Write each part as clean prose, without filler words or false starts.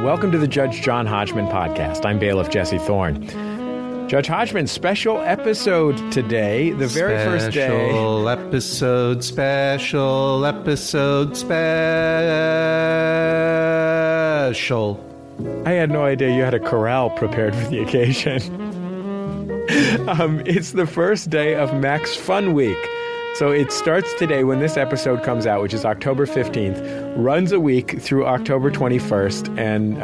Welcome to the Judge John Hodgman podcast. I'm Bailiff Jesse Thorne. Judge Hodgman, special episode today, the very first day. Special episode. I had no idea you had a chorale prepared for the occasion. It's the first day of Max Fun Week. So it starts today when this episode comes out, which is October 15th, runs a week through October 21st, and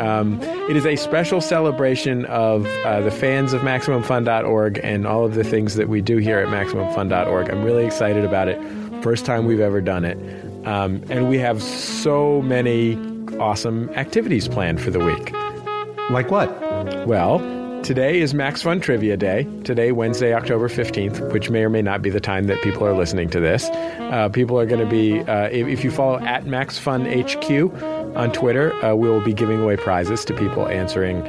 it is a special celebration of the fans of MaximumFun.org and all of the things that we do here at MaximumFun.org. I'm really excited about it. First time we've ever done it. And we have so many awesome activities planned for the week. Like what? Well, today is Max Fun Trivia Day. Today, Wednesday, October 15th, which may or may not be the time that people are listening to this. People are going to be, if you follow at Max Fun HQ on Twitter, we will be giving away prizes to people answering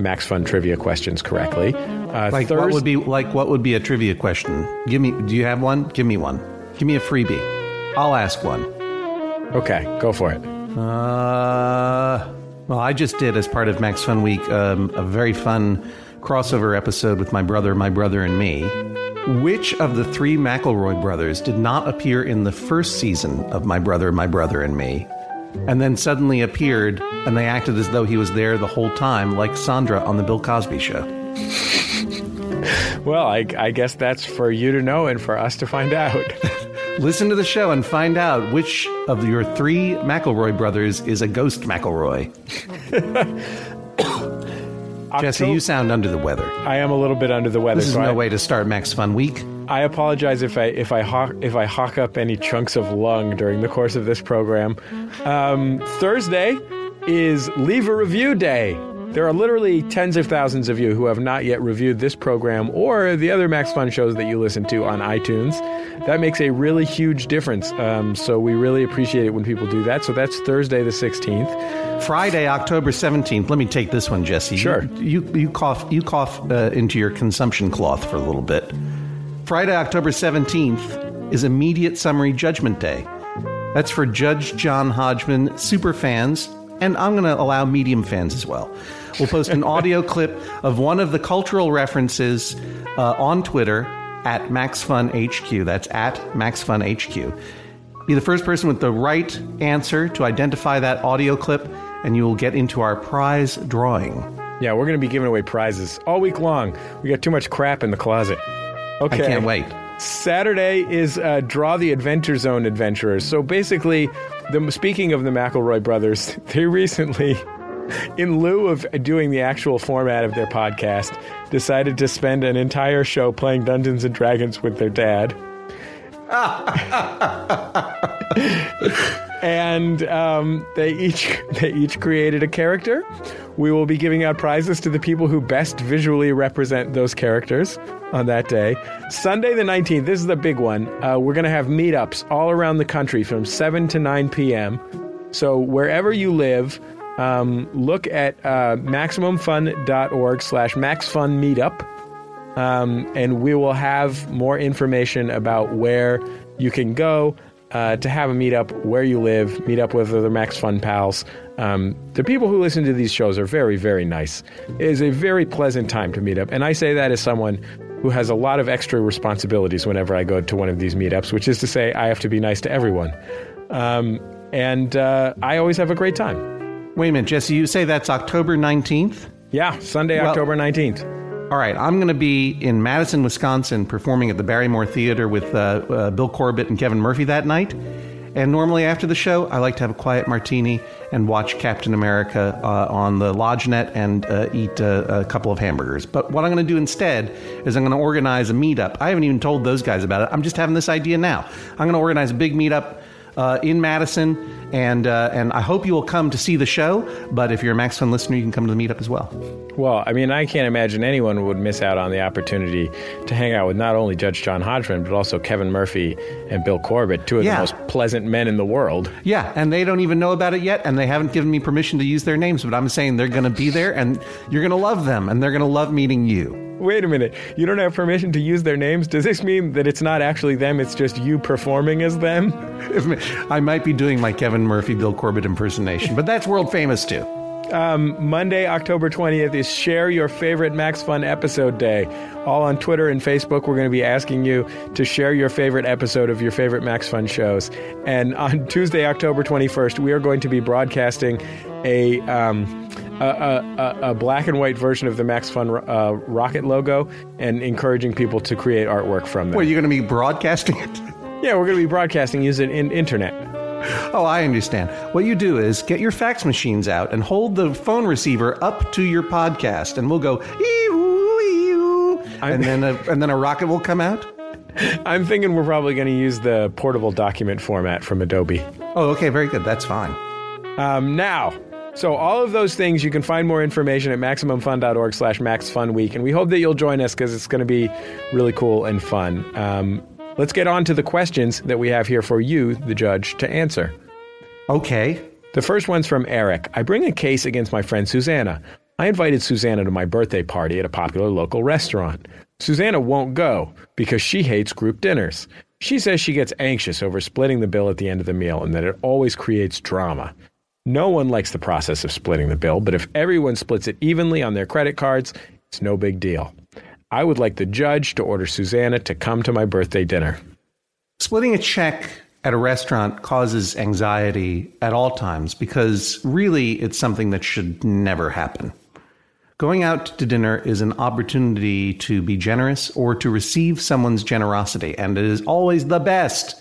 Max Fun trivia questions correctly. What would be a trivia question? Do you have one? Give me one. Give me a freebie. I'll ask one. Okay, go for it. Well, I just did, as part of Max Fun Week, a very fun crossover episode with My Brother, and Me. Which of the three McElroy brothers did not appear in the first season of My Brother, and Me, and then suddenly appeared, and they acted as though he was there the whole time, like Sandra on The Bill Cosby Show? Well, I guess that's for you to know and for us to find out. Listen to the show and find out which of your three McElroy brothers is a ghost McElroy. Jesse, you sound under the weather. I am a little bit under the weather. This is no way to start Max Fun Week. I apologize if I hawk up any chunks of lung during the course of this program. Thursday is Leave a Review Day. There are literally tens of thousands of you who have not yet reviewed this program or the other Max Fun shows that you listen to on iTunes. That makes a really huge difference, so we really appreciate it when people do that. So that's Thursday the 16th. Friday, October 17th. Let me take this one, Jesse. Sure. You cough into your consumption cloth for a little bit. Friday, October 17th is Immediate Summary Judgment Day. That's for Judge John Hodgman super fans, and I'm going to allow medium fans as well. We'll post an audio clip of one of the cultural references on Twitter at MaxFunHQ. That's at MaxFunHQ. Be the first person with the right answer to identify that audio clip, and you will get into our prize drawing. Yeah, we're going to be giving away prizes all week long. We got too much crap in the closet. Okay. I can't wait. Saturday is Draw the Adventure Zone Adventurers. So basically, speaking of the McElroy brothers, they recently, in lieu of doing the actual format of their podcast, decided to spend an entire show playing Dungeons and Dragons with their dad. And they each created a character. We will be giving out prizes to the people who best visually represent those characters on that day. Sunday the 19th, this is the big one. We're going to have meetups all around the country from 7 to 9 p.m. So wherever you live, look at MaximumFun.org/MaxFunMeetup. And we will have more information about where you can go to have a meetup where you live, meet up with other Max Fun pals. The people who listen to these shows are very, very nice. It is a very pleasant time to meet up. And I say that as someone who has a lot of extra responsibilities whenever I go to one of these meetups, which is to say I have to be nice to everyone. And I always have a great time. Wait a minute, Jesse, you say that's October 19th? Yeah, Sunday, October 19th. All right, I'm going to be in Madison, Wisconsin, performing at the Barrymore Theater with Bill Corbett and Kevin Murphy that night. And normally after the show, I like to have a quiet martini and watch Captain America on the LodgeNet and eat a couple of hamburgers. But what I'm going to do instead is I'm going to organize a meetup. I haven't even told those guys about it. I'm just having this idea now. I'm going to organize a big meetup in Madison, and I hope you will come to see the show. But if you're a Max Fun listener, you can come to the meetup as well. Well, I mean, I can't imagine anyone would miss out on the opportunity to hang out with not only Judge John Hodgman, but also Kevin Murphy and Bill Corbett, two of the most pleasant men in the world. Yeah, and they don't even know about it yet, and they haven't given me permission to use their names, but I'm saying they're going to be there, and you're going to love them, and they're going to love meeting you. Wait a minute. You don't have permission to use their names? Does this mean that it's not actually them, it's just you performing as them? I might be doing my Kevin Murphy, Bill Corbett impersonation, but that's world famous too. Monday, October 20th is Share Your Favorite Max Fun Episode Day. All on Twitter and Facebook, we're going to be asking you to share your favorite episode of your favorite Max Fun shows. And on Tuesday, October 21st, we are going to be broadcasting a black and white version of the Max Fun rocket logo and encouraging people to create artwork from them. Well, you're going to be broadcasting it? Yeah, we're going to be broadcasting using internet. Oh, I understand. What you do is get your fax machines out and hold the phone receiver up to your podcast, and we'll go, ee-hoo, ee-hoo, and then a rocket will come out? I'm thinking we're probably going to use the portable document format from Adobe. Oh, okay, very good. That's fine. So all of those things, you can find more information at MaximumFun.org/MaxFunWeek, and we hope that you'll join us because it's going to be really cool and fun. Let's get on to the questions that we have here for you, the judge, to answer. Okay. The first one's from Eric. I bring a case against my friend Susanna. I invited Susanna to my birthday party at a popular local restaurant. Susanna won't go because she hates group dinners. She says she gets anxious over splitting the bill at the end of the meal and that it always creates drama. No one likes the process of splitting the bill, but if everyone splits it evenly on their credit cards, it's no big deal. I would like the judge to order Susanna to come to my birthday dinner. Splitting a check at a restaurant causes anxiety at all times because really it's something that should never happen. Going out to dinner is an opportunity to be generous or to receive someone's generosity, and it is always the best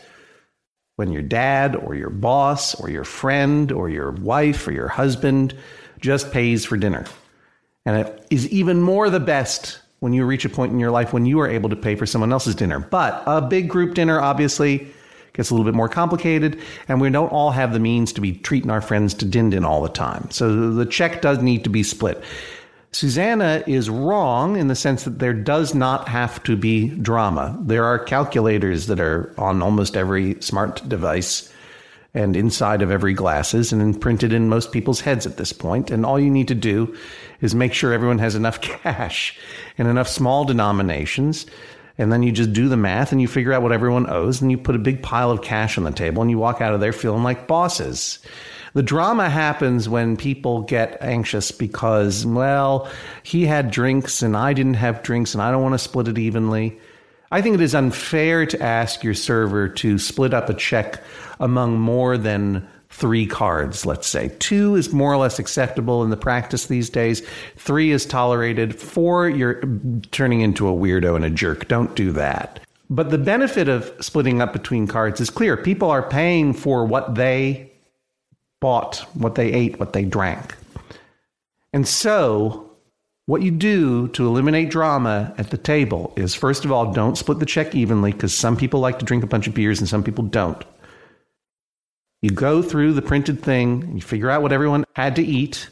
when your dad or your boss or your friend or your wife or your husband just pays for dinner. And it is even more the best when you reach a point in your life when you are able to pay for someone else's dinner. But a big group dinner obviously gets a little bit more complicated, and we don't all have the means to be treating our friends to din-din all the time. So the check does need to be split. Susanna is wrong in the sense that there does not have to be drama. There are calculators that are on almost every smart device and inside of every glasses and imprinted in most people's heads at this point. And all you need to do is make sure everyone has enough cash and enough small denominations. And then you just do the math and you figure out what everyone owes. And you put a big pile of cash on the table and you walk out of there feeling like bosses. The drama happens when people get anxious because, well, he had drinks and I didn't have drinks and I don't want to split it evenly. I think it is unfair to ask your server to split up a check among more than 3 cards, let's say. 2 is more or less acceptable in the practice these days. 3 is tolerated. 4, you're turning into a weirdo and a jerk. Don't do that. But the benefit of splitting up between cards is clear. People are paying for what they bought, what they ate, what they drank. And so what you do to eliminate drama at the table is, first of all, don't split the check evenly because some people like to drink a bunch of beers and some people don't. You go through the printed thing, and you figure out what everyone had to eat,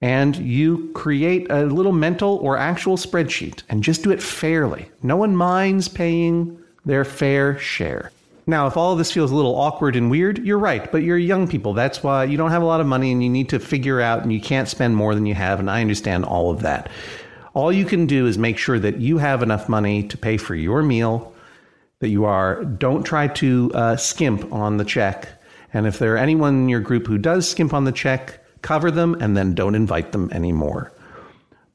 and you create a little mental or actual spreadsheet and just do it fairly. No one minds paying their fair share. Now, if all of this feels a little awkward and weird, you're right, but you're young people. That's why you don't have a lot of money and you need to figure out and you can't spend more than you have. And I understand all of that. All you can do is make sure that you have enough money to pay for your meal, that you are. Don't try to skimp on the check. And if there are anyone in your group who does skimp on the check, cover them and then don't invite them anymore.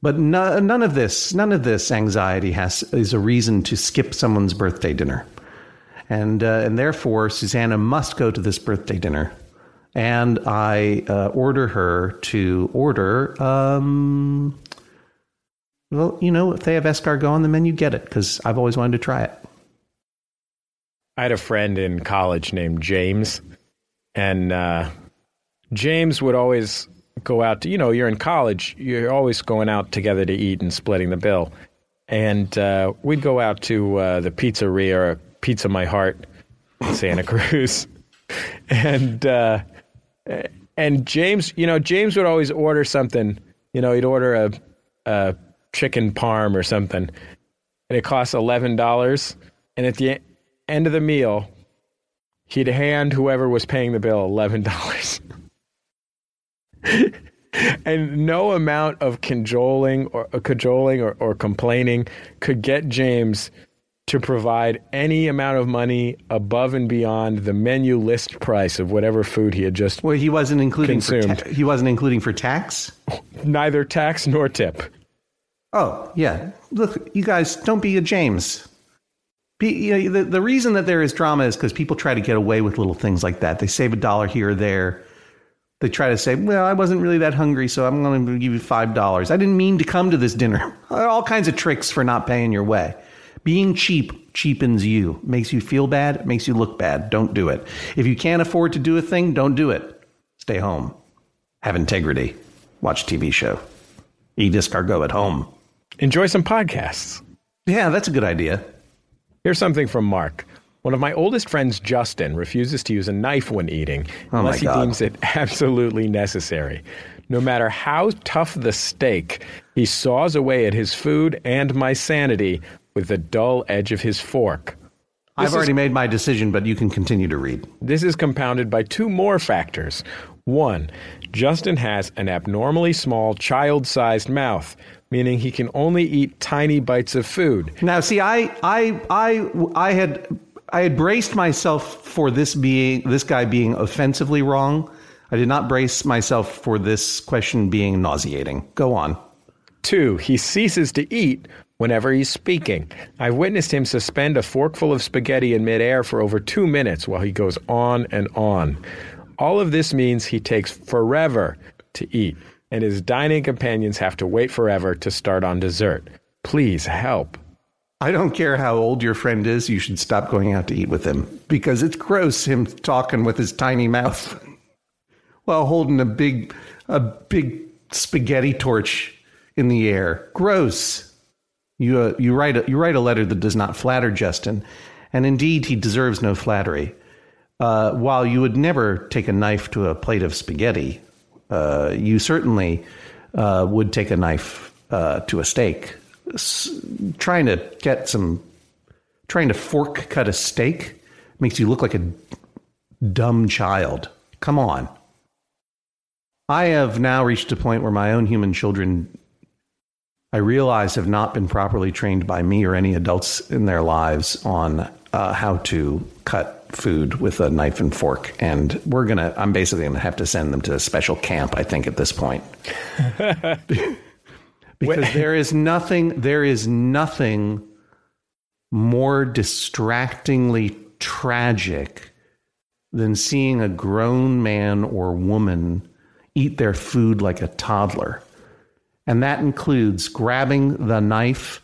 But none of this anxiety is a reason to skip someone's birthday dinner. And therefore, Susanna must go to this birthday dinner. And I order her to order, if they have escargot on the menu, get it, because I've always wanted to try it. I had a friend in college named James. And James would always go out to, you're in college, you're always going out together to eat and splitting the bill. And we'd go out to the pizzeria, Pizza My Heart, Santa Cruz, and James would always order something. He'd order a chicken parm or something, and it costs $11. And at the end of the meal, he'd hand whoever was paying the bill $11. And no amount of cajoling or complaining could get James to provide any amount of money above and beyond the menu list price of whatever food he had just consumed. Well, he wasn't including he wasn't including for tax? Neither tax nor tip. Oh, yeah. Look, you guys, don't be a James. You know, the reason that there is drama is because people try to get away with little things like that. They save $1 here or there. They try to say, well, I wasn't really that hungry, so I'm going to give you $5. I didn't mean to come to this dinner. All kinds of tricks for not paying your way. Being cheap cheapens you. Makes you feel bad. Makes you look bad. Don't do it. If you can't afford to do a thing, don't do it. Stay home. Have integrity. Watch a TV show. Eat escargot at home. Enjoy some podcasts. Yeah, that's a good idea. Here's something from Mark. One of my oldest friends, Justin, refuses to use a knife when eating unless he deems it absolutely necessary. No matter how tough the steak, he saws away at his food and my sanity with the dull edge of his fork. I've already made my decision, but you can continue to read. This is compounded by two more factors. One, Justin has an abnormally small, child-sized mouth, meaning he can only eat tiny bites of food. Now, see, I had braced myself for this guy being offensively wrong. I did not brace myself for this question being nauseating. Go on. Two, he ceases to eat whenever he's speaking. I've witnessed him suspend a forkful of spaghetti in midair for over 2 minutes while he goes on and on. All of this means he takes forever to eat, and his dining companions have to wait forever to start on dessert. Please help. I don't care how old your friend is, you should stop going out to eat with him, because it's gross him talking with his tiny mouth while holding a big spaghetti torch in the air. Gross. You write a letter that does not flatter Justin, and indeed he deserves no flattery. While you would never take a knife to a plate of spaghetti, you certainly would take a knife to a steak. Trying to fork cut a steak makes you look like a dumb child. Come on. I have now reached a point where my own human children, I realize, have not been properly trained by me or any adults in their lives on how to cut food with a knife and fork. And I'm basically going to have to send them to a special camp, I think, at this point. Because there is nothing more distractingly tragic than seeing a grown man or woman eat their food like a toddler. And that includes grabbing the knife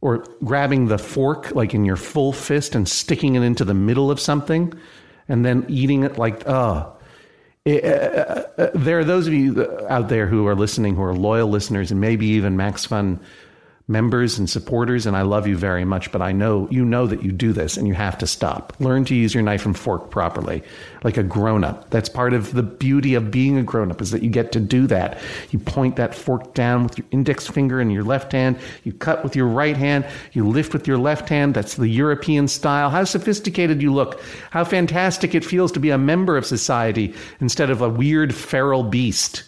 or grabbing the fork like in your full fist and sticking it into the middle of something and then eating it like, there are those of you out there who are listening, who are loyal listeners and maybe even Max Fun members and supporters, and I love you very much, but I know you know that you do this and you have to stop. Learn to use your knife and fork properly, like a grown-up. That's part of the beauty of being a grown-up, is that you get to do that. You point that fork down with your index finger in your left hand. You cut with your right hand. You lift with your left hand. That's the European style. How sophisticated you look. How fantastic it feels to be a member of society instead of a weird feral beast.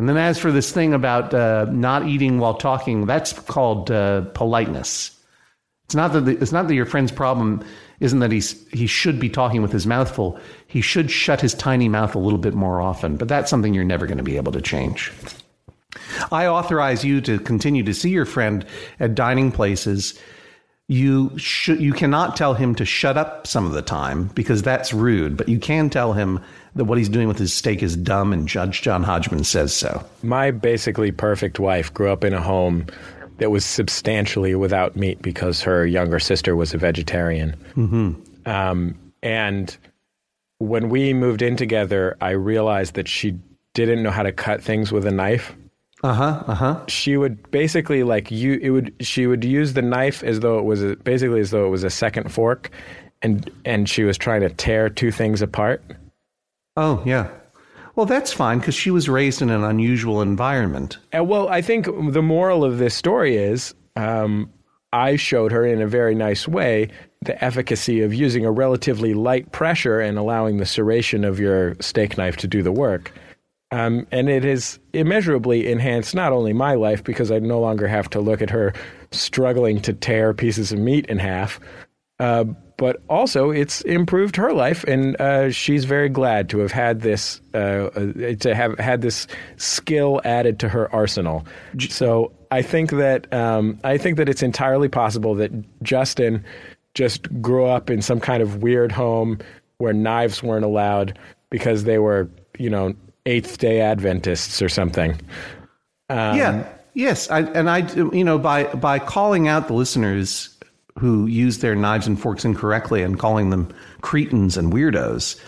And then as for this thing about not eating while talking, that's called politeness. It's not that your friend's problem isn't that he should be talking with his mouth full. He should shut his tiny mouth a little bit more often. But that's something you're never going to be able to change. I authorize you to continue to see your friend at dining places. You cannot tell him to shut up some of the time because that's rude, but you can tell him that what he's doing with his steak is dumb, and Judge John Hodgman says so. My basically perfect wife grew up in a home that was substantially without meat because her younger sister was a vegetarian. Mm-hmm. And when we moved in together, I realized that she didn't know how to cut things with a knife. She would basically she would use the knife as though it was a second fork, and she was trying to tear two things apart. Oh yeah. Well, that's fine because she was raised in an unusual environment. And well, I think the moral of this story is I showed her in a very nice way the efficacy of using a relatively light pressure and allowing the serration of your steak knife to do the work. And it has immeasurably enhanced not only my life, because I no longer have to look at her struggling to tear pieces of meat in half, but also it's improved her life. And she's very glad to have had this, to have had this skill added to her arsenal. So I think that it's entirely possible that Justin just grew up in some kind of weird home where knives weren't allowed because they were, you know, Eighth-day Adventists or something. By calling out the listeners who use their knives and forks incorrectly and calling them cretins and weirdos,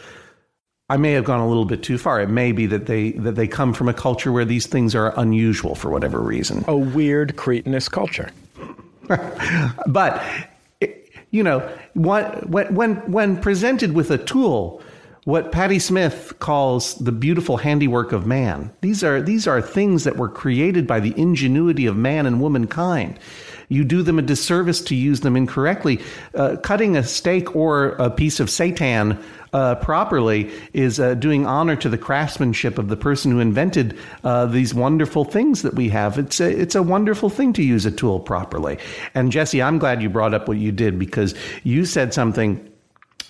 I may have gone a little bit too far. It may be that they come from a culture where these things are unusual for whatever reason. A weird cretinous culture. But you know, when presented with a tool, what Patti Smith calls the beautiful handiwork of man, these are things that were created by the ingenuity of man and womankind. You do them a disservice to use them incorrectly. Cutting a steak or a piece of seitan properly is doing honor to the craftsmanship of the person who invented these wonderful things that we have. It's a wonderful thing to use a tool properly. And Jesse, I'm glad you brought up what you did, because you said something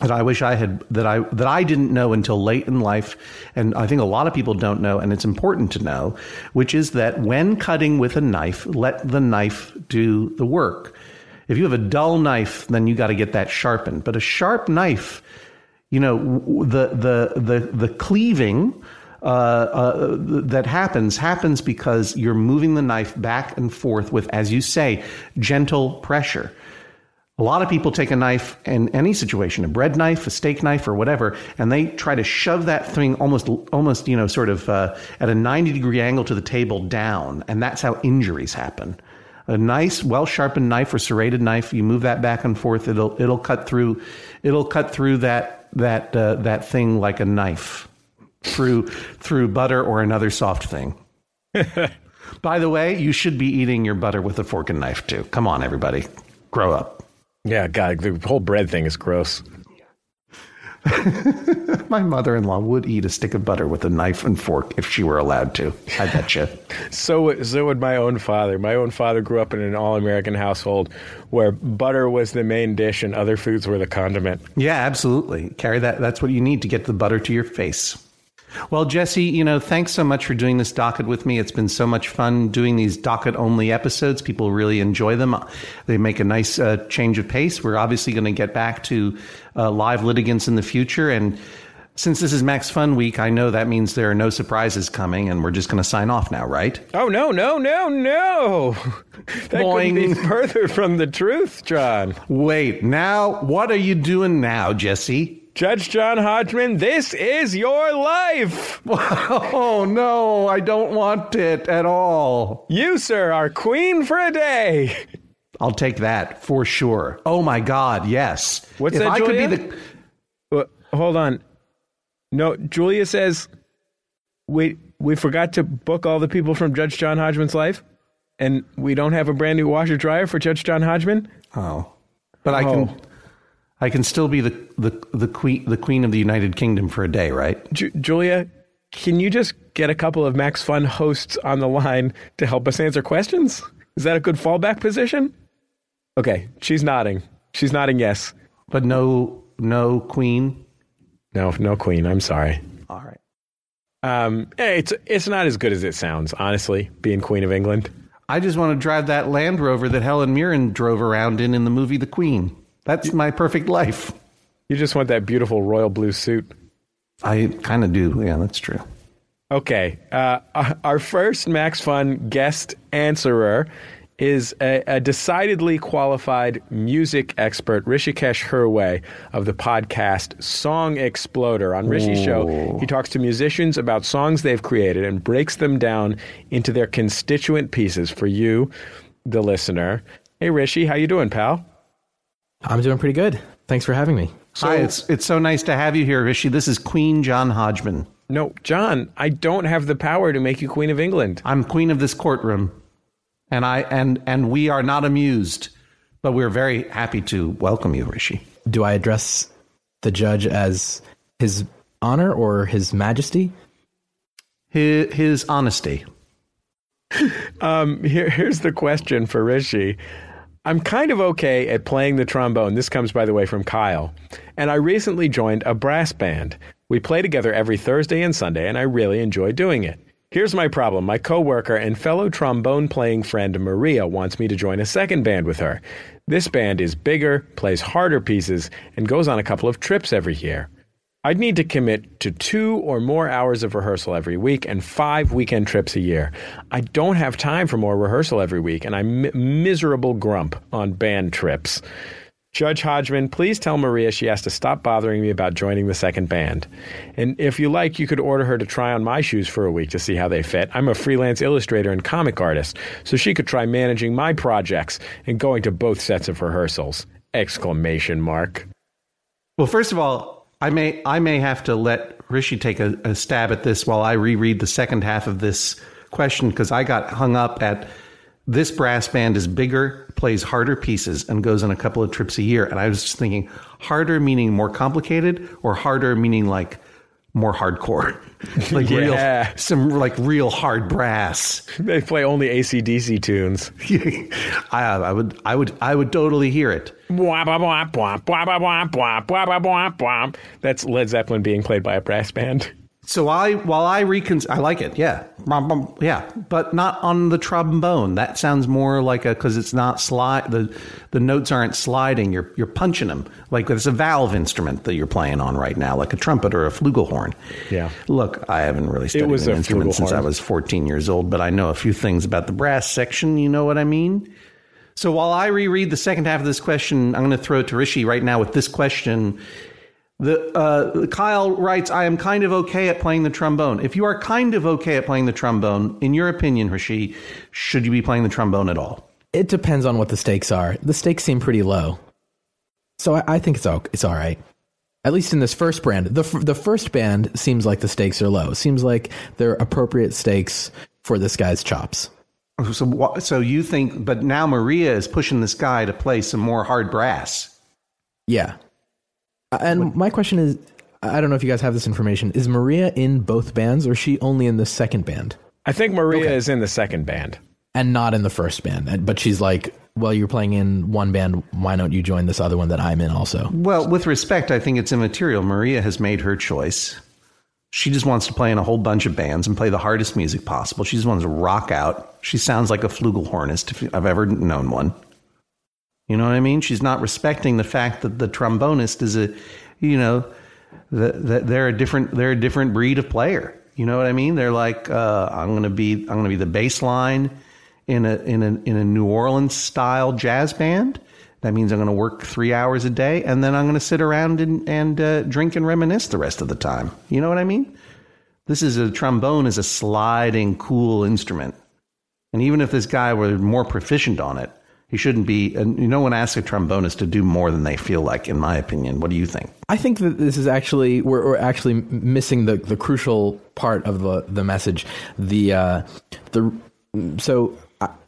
that I wish I had, that I didn't know until late in life, and I think a lot of people don't know, and it's important to know, which is that when cutting with a knife, let the knife do the work. If you have a dull knife, then you got to get that sharpened. But a sharp knife, you know, the cleaving that happens because you're moving the knife back and forth with, as you say, gentle pressure. A lot of people take a knife in any situation, a bread knife, a steak knife, or whatever, and they try to shove that thing almost, you know, sort of at a 90-degree angle to the table down, and that's how injuries happen. A nice, well-sharpened knife or serrated knife, you move that back and forth, it'll cut through that thing like a knife through butter or another soft thing. By the way, you should be eating your butter with a fork and knife too. Come on, everybody, grow up. Yeah, God, the whole bread thing is gross. My mother-in-law would eat a stick of butter with a knife and fork if she were allowed to. I betcha. So would my own father. My own father grew up in an all-American household where butter was the main dish and other foods were the condiment. Yeah, absolutely. Carry that. That's what you need to get the butter to your face. Well, Jesse, you know, thanks so much for doing this docket with me. It's been so much fun doing these docket-only episodes. People really enjoy them. They make a nice change of pace. We're obviously going to get back to live litigants in the future. And since this is Max Fun Week, I know that means there are no surprises coming, and we're just going to sign off now, right? Oh, no. That couldn't be further from the truth, John. Wait, now, what are you doing now, Jesse? Judge John Hodgman, this is your life. Oh, no, I don't want it at all. You, sir, are queen for a day. I'll take that for sure. Oh, my God. Yes. What's if that, I Julia? Could be the... Well, hold on. No, Julia says, we forgot to book all the people from Judge John Hodgman's life. And we don't have a brand new washer dryer for Judge John Hodgman. Oh, but I can... I can still be the queen of the United Kingdom for a day, right? Julia, can you just get a couple of Max Fun hosts on the line to help us answer questions? Is that a good fallback position? Okay, she's nodding. She's nodding yes. But no queen? No queen. I'm sorry. All right. It's not as good as it sounds, honestly, being Queen of England. I just want to drive that Land Rover that Helen Mirren drove around in the movie The Queen. That's my perfect life. You just want that beautiful royal blue suit. I kind of do. Yeah, that's true. Okay. Our first Max Fun guest answerer is a decidedly qualified music expert, Rishikesh Hirway of the podcast Song Exploder. On Rishi's show, he talks to musicians about songs they've created and breaks them down into their constituent pieces for you, the listener. Hey, Rishi, how you doing, pal? I'm doing pretty good. Thanks for having me. Hi, it's so nice to have you here, Rishi. This is Queen John Hodgman. No, John, I don't have the power to make you Queen of England. I'm Queen of this courtroom, and we are not amused, but we're very happy to welcome you, Rishi. Do I address the judge as His Honor or His Majesty? his honesty. Here's the question for Rishi. I'm kind of okay at playing the trombone. This comes, by the way, from Kyle. And I recently joined a brass band. We play together every Thursday and Sunday, and I really enjoy doing it. Here's my problem. My coworker and fellow trombone-playing friend Maria wants me to join a second band with her. This band is bigger, plays harder pieces, and goes on a couple of trips every year. I'd need to commit to 2 or more hours of rehearsal every week and 5 weekend trips a year. I don't have time for more rehearsal every week, and I'm miserable grump on band trips. Judge Hodgman, please tell Maria she has to stop bothering me about joining the second band. And if you like, you could order her to try on my shoes for a week to see how they fit. I'm a freelance illustrator and comic artist, so she could try managing my projects and going to both sets of rehearsals! Exclamation mark. Well, first of all, I may have to let Rishi take a stab at this while I reread the second half of this question, because I got hung up at this brass band is bigger, plays harder pieces, and goes on a couple of trips a year. And I was just thinking harder meaning more complicated, or harder meaning like more hardcore, like yeah. Real, some like real hard brass. They play only AC/DC tunes. I would totally hear it. That's Led Zeppelin being played by a brass band. So I like it. Yeah. But not on the trombone. That sounds more like because it's not slide. The notes aren't sliding. You're punching them. Like it's a valve instrument that you're playing on right now, like a trumpet or a flugelhorn. Yeah. Look, I haven't really studied an instrument since I was 14 years old, but I know a few things about the brass section. You know what I mean? So while I reread the second half of this question, I'm going to throw it to Rishi right now with this question. Kyle writes, I am kind of okay at playing the trombone. If you are kind of okay at playing the trombone, in your opinion, Rishi, should you be playing the trombone at all? It depends on what the stakes are. The stakes seem pretty low. So I think it's all right. At least in this first band. The first band seems like the stakes are low. It seems like they're appropriate stakes for this guy's chops. So you think, but now Maria is pushing this guy to play some more hard brass. Yeah. And my question is, I don't know if you guys have this information. Is Maria in both bands, or is she only in the second band? I think Maria is in the second band. And not in the first band. But she's like, well, you're playing in one band. Why don't you join this other one that I'm in also? Well, with respect, I think it's immaterial. Maria has made her choice. She just wants to play in a whole bunch of bands and play the hardest music possible. She just wants to rock out. She sounds like a flugelhornist if I've ever known one. You know what I mean? She's not respecting the fact that the trombonist is they're a different breed of player. You know what I mean? They're like, I'm gonna be the bass line in a New Orleans style jazz band. That means I'm gonna work 3 hours a day, and then I'm gonna sit around and drink and reminisce the rest of the time. You know what I mean? Trombone is a sliding, cool instrument, and even if this guy were more proficient on it. He shouldn't be, and no one asks a trombonist to do more than they feel like, in my opinion. What do you think? I think that this is actually, we're actually missing the crucial part of the message. So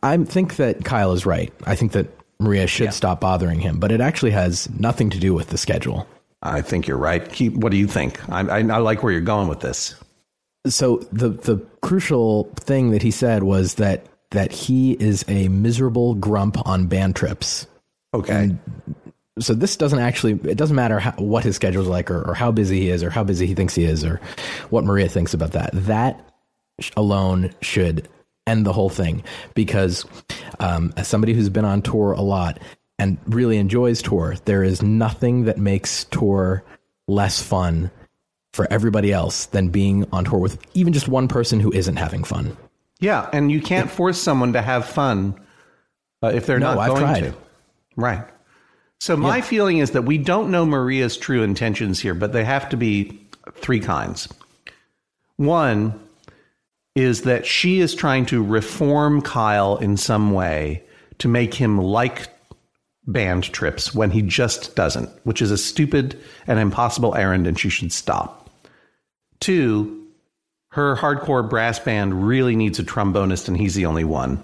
I think that Kyle is right. I think that Maria should stop bothering him, but it actually has nothing to do with the schedule. I think you're right. What do you think? I like where you're going with this. So the crucial thing that he said was that he is a miserable grump on band trips. Okay. And so this doesn't actually, it doesn't matter what his schedule's like or how busy he is or how busy he thinks he is or what Maria thinks about that. That alone should end the whole thing because as somebody who's been on tour a lot and really enjoys tour, there is nothing that makes tour less fun for everybody else than being on tour with even just one person who isn't having fun. Yeah, and you can't force someone to have fun if they're not going to. Right. So my feeling is that we don't know Maria's true intentions here, but they have to be three kinds. One is that she is trying to reform Kyle in some way to make him like band trips when he just doesn't, which is a stupid and impossible errand, and she should stop. Two, her hardcore brass band really needs a trombonist, and he's the only one.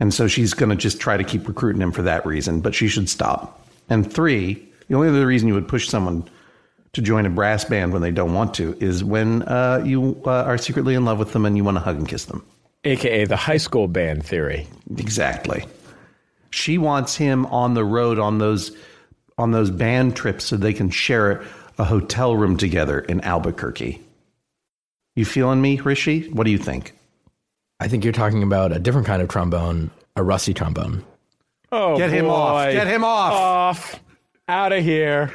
And so she's going to just try to keep recruiting him for that reason, but she should stop. And three, the only other reason you would push someone to join a brass band when they don't want to is when you are secretly in love with them and you want to hug and kiss them. AKA the high school band theory. Exactly. She wants him on the road on those band trips so they can share a hotel room together in Albuquerque. You feeling me, Rishi? What do you think? I think you're talking about a different kind of trombone, a rusty trombone. Oh, get boy. Him off. Get him off. Off. Out of here.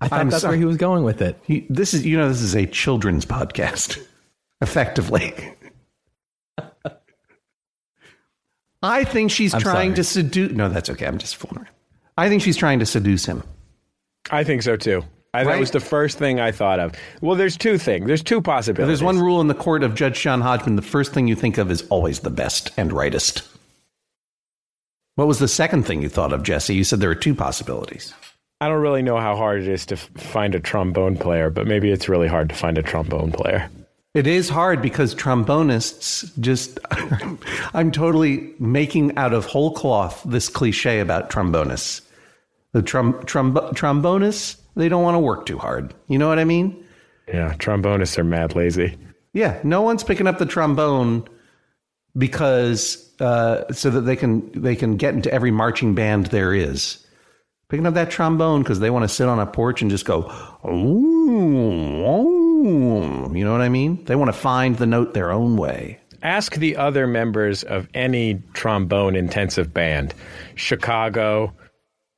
I thought that's where he was going with it. This is a children's podcast, effectively. I think she's trying to seduce. No, that's okay. I'm just fooling around. I think she's trying to seduce him. I think so, too. That was the first thing I thought of. Well, there's two things. There's two possibilities. There's one rule in the court of Judge John Hodgman. The first thing you think of is always the best and rightest. What was the second thing you thought of, Jesse? You said there were two possibilities. I don't really know how hard it is to find a trombone player, but maybe it's really hard to find a trombone player. It is hard because trombonists just... I'm totally making out of whole cloth this cliche about trombonists. The trombonists, they don't want to work too hard. You know what I mean? Yeah, trombonists are mad lazy. Yeah, no one's picking up the trombone because so that they can get into every marching band there is. Picking up that trombone because they want to sit on a porch and just go, ooh. You know what I mean? They want to find the note their own way. Ask the other members of any trombone-intensive band. Chicago,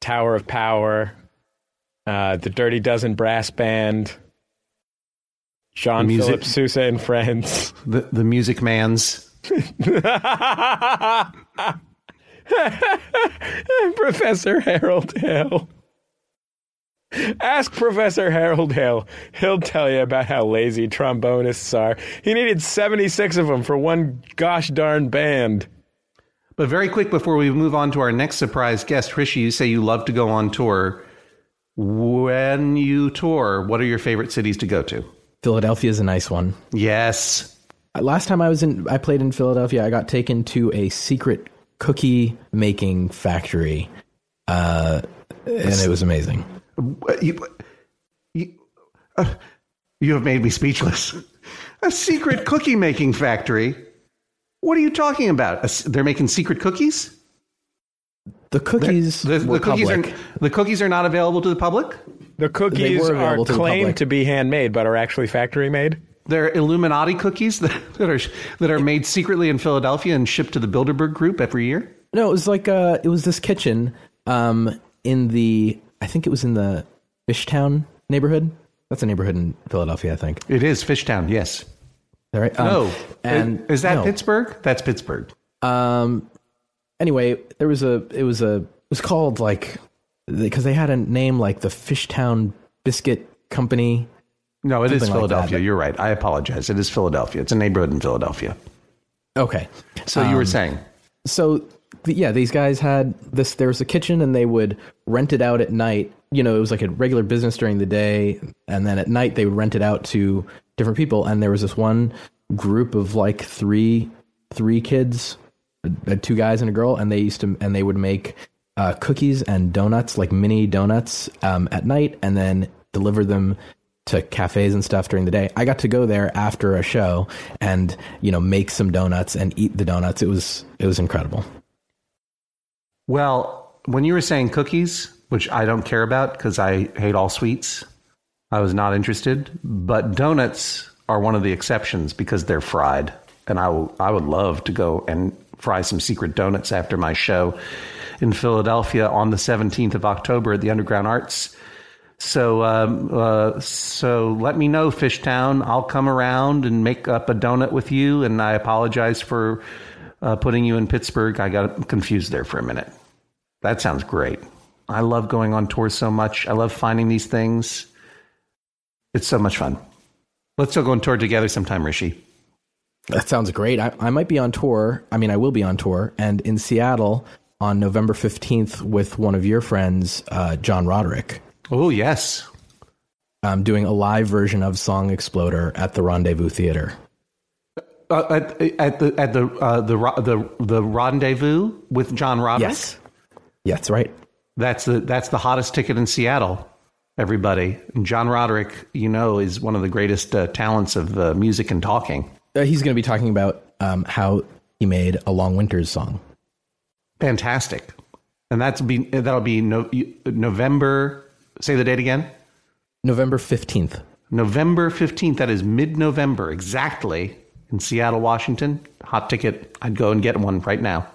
Tower of Power, the Dirty Dozen Brass Band, John Philip Sousa and Friends. The Music Mans. Professor Harold Hill. Ask Professor Harold Hill. He'll tell you about how lazy trombonists are. He needed 76 of them for one gosh darn band. But very quick before we move on to our next surprise guest, Rishi, you say you love to go on tour. When you tour, what are your favorite cities to go to? Philadelphia is a nice one. Yes. Last time I played in Philadelphia, I got taken to a secret cookie making factory. And it was amazing. You have made me speechless. A secret cookie making factory? What are you talking about? They're making secret cookies? The cookies are not available to the public? The cookies are claimed to be handmade, but are actually factory made? They're Illuminati cookies that are made secretly in Philadelphia and shipped to the Bilderberg Group every year? No, it was like it was this kitchen I think it was in the Fishtown neighborhood. That's a neighborhood in Philadelphia, I think. It is Fishtown, yes. All right. Pittsburgh? That's Pittsburgh. Anyway, it was called like, because they had a name like the Fishtown Biscuit Company. No, it is Philadelphia. Like, you're right. I apologize. It is Philadelphia. It's a neighborhood in Philadelphia. Okay. So you were saying. So... Yeah, these guys had this. There was a kitchen and they would rent it out at night. You know, it was like a regular business during the day. And then at night they would rent it out to different people. And there was this one group of like three kids, two guys and a girl. And they would make cookies and donuts, like mini donuts at night, and then deliver them to cafes and stuff during the day. I got to go there after a show and, you know, make some donuts and eat the donuts. It was incredible. Well, when you were saying cookies, which I don't care about because I hate all sweets, I was not interested. But donuts are one of the exceptions because they're fried. And I would love to go and fry some secret donuts after my show in Philadelphia on the 17th of October at the Underground Arts. So let me know, Fishtown. I'll come around and make up a donut with you. And I apologize for... putting you in Pittsburgh. I got confused there for a minute. That sounds great. I love going on tour so much. I love finding these things. It's so much fun. Let's all go on tour together sometime, Rishi. That sounds great. I might be on tour. I mean, I will be on tour and in Seattle on November 15th with one of your friends, John Roderick. Oh, yes. I'm doing a live version of Song Exploder at the Rendezvous Theater. At the Rendezvous with John Roderick. Yes, that's right. That's the hottest ticket in Seattle. everybody. And John Roderick, you know, is one of the greatest talents of music and talking. He's going to be talking about how he made A Long Winter's Song. Fantastic. And that'll be November. Say the date again. November 15th. November 15th. That is mid-November, exactly, in Seattle, Washington. Hot ticket. I'd go and get one right now.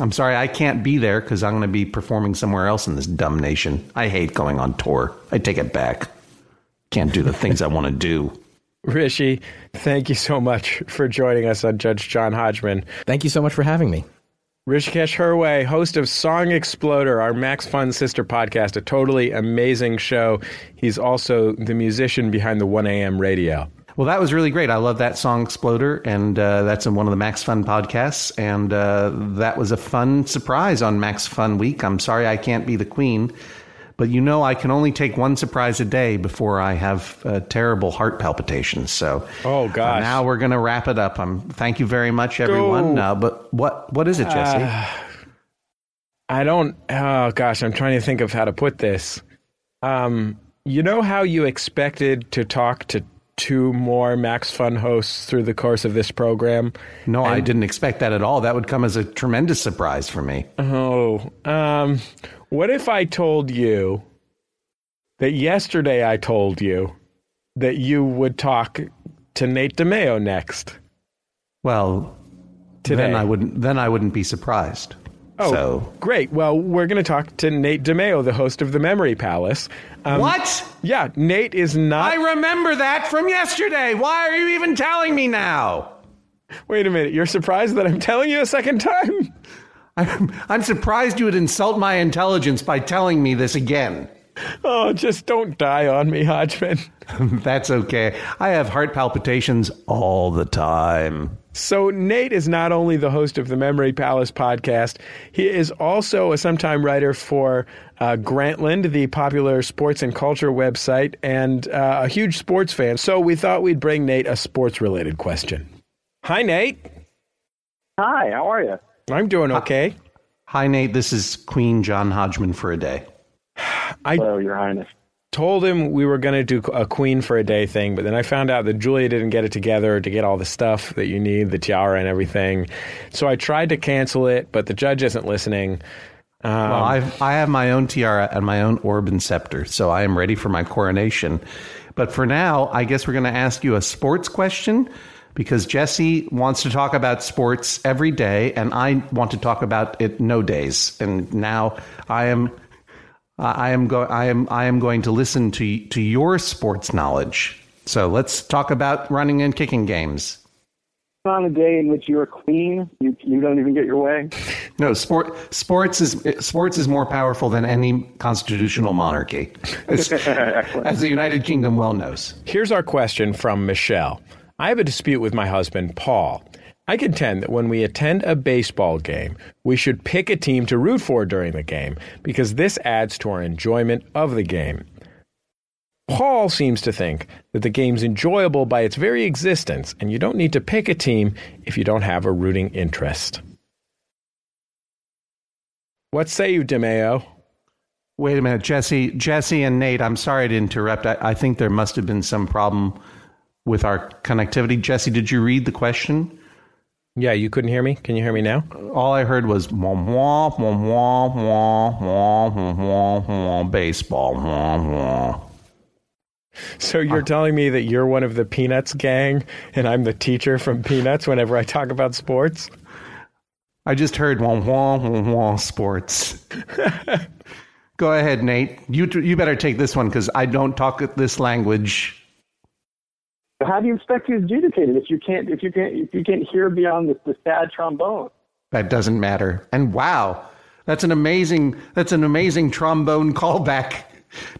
I'm sorry I can't be there because I'm going to be performing somewhere else in this dumb nation. I hate going on tour. I take it back. Can't do the things I want to do. Rishi, thank you so much for joining us on Judge John Hodgman. Thank you so much for having me. Rishikesh Hirway, host of Song Exploder, our Max Fun sister podcast, a totally amazing show. He's also the musician behind the 1 AM radio. Well, that was really great. I love that Song Exploder, and that's in one of the Max Fun podcasts, and that was a fun surprise on Max Fun Week. I'm sorry I can't be the queen, but you know I can only take one surprise a day before I have terrible heart palpitations. So, now we're going to wrap it up. Thank you very much, everyone. But what is it, Jesse? I'm trying to think of how to put this. You know how you expected to talk to two more Max Fun hosts through the course of this program? No, I didn't expect that at all. That would come as a tremendous surprise for me. What if I told you that yesterday I told you that you would talk to Nate DiMeo next? Well, today. Then I wouldn't be surprised. Great. Well, we're going to talk to Nate DiMeo, the host of The Memory Palace. What? Yeah, Nate is not... I remember that from yesterday. Why are you even telling me now? Wait a minute. You're surprised that I'm telling you a second time? I'm surprised you would insult my intelligence by telling me this again. Oh, just don't die on me, Hodgman. That's okay. I have heart palpitations all the time. So Nate is not only the host of the Memory Palace podcast, he is also a sometime writer for Grantland, the popular sports and culture website, and a huge sports fan. So we thought we'd bring Nate a sports-related question. Hi, Nate. Hi, how are you? I'm doing okay. Hi, Nate. This is Queen John Hodgman for a day. Hello, Your Highness. Told him we were going to do a Queen for a Day thing, but then I found out that Julia didn't get it together to get all the stuff that you need, the tiara and everything. So I tried to cancel it, but the judge isn't listening. Well, I have my own tiara and my own orb and scepter, so I am ready for my coronation. But for now, I guess we're going to ask you a sports question, because Jesse wants to talk about sports every day, and I want to talk about it no days. And now I am going to listen to your sports knowledge. So let's talk about running and kicking games. On a day in which you're a queen, you don't even get your way. No, sports is more powerful than any constitutional monarchy, as the United Kingdom well knows. Here's our question from Michelle. I have a dispute with my husband, Paul. I contend that when we attend a baseball game, we should pick a team to root for during the game because this adds to our enjoyment of the game. Paul seems to think that the game's enjoyable by its very existence, and you don't need to pick a team if you don't have a rooting interest. What say you, DiMeo? Wait a minute, Jesse and Nate, I'm sorry to interrupt. I think there must have been some problem with our connectivity. Jesse, did you read the question? Yeah, you couldn't hear me? Can you hear me now? All I heard was baseball. So you're telling me that you're one of the Peanuts gang and I'm the teacher from Peanuts whenever I talk about sports? I just heard sports. Go ahead, Nate. You better take this one because I don't talk this language. How do you expect to adjudicate it if you can't hear beyond the sad trombone? That doesn't matter. And wow, that's an amazing trombone callback.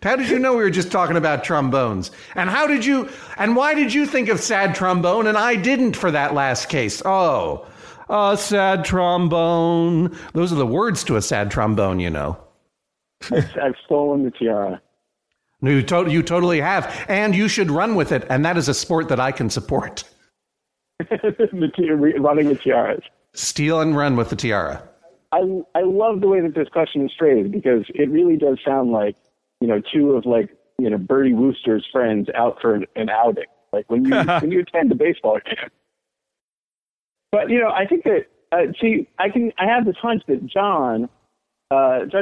How did you know we were just talking about trombones? And why did you think of sad trombone and I didn't for that last case? Oh, a sad trombone. Those are the words to a sad trombone, you know. I've stolen the tiara. You totally have, and you should run with it, and that is a sport that I can support. Running with tiaras. Steal and run with the tiara. I love the way that this question is phrased, because it really does sound like you know, two of like, you know, Bertie Wooster's friends out for an outing, like when you when you attend a baseball game. But you know, I think that I have this hunch that Judge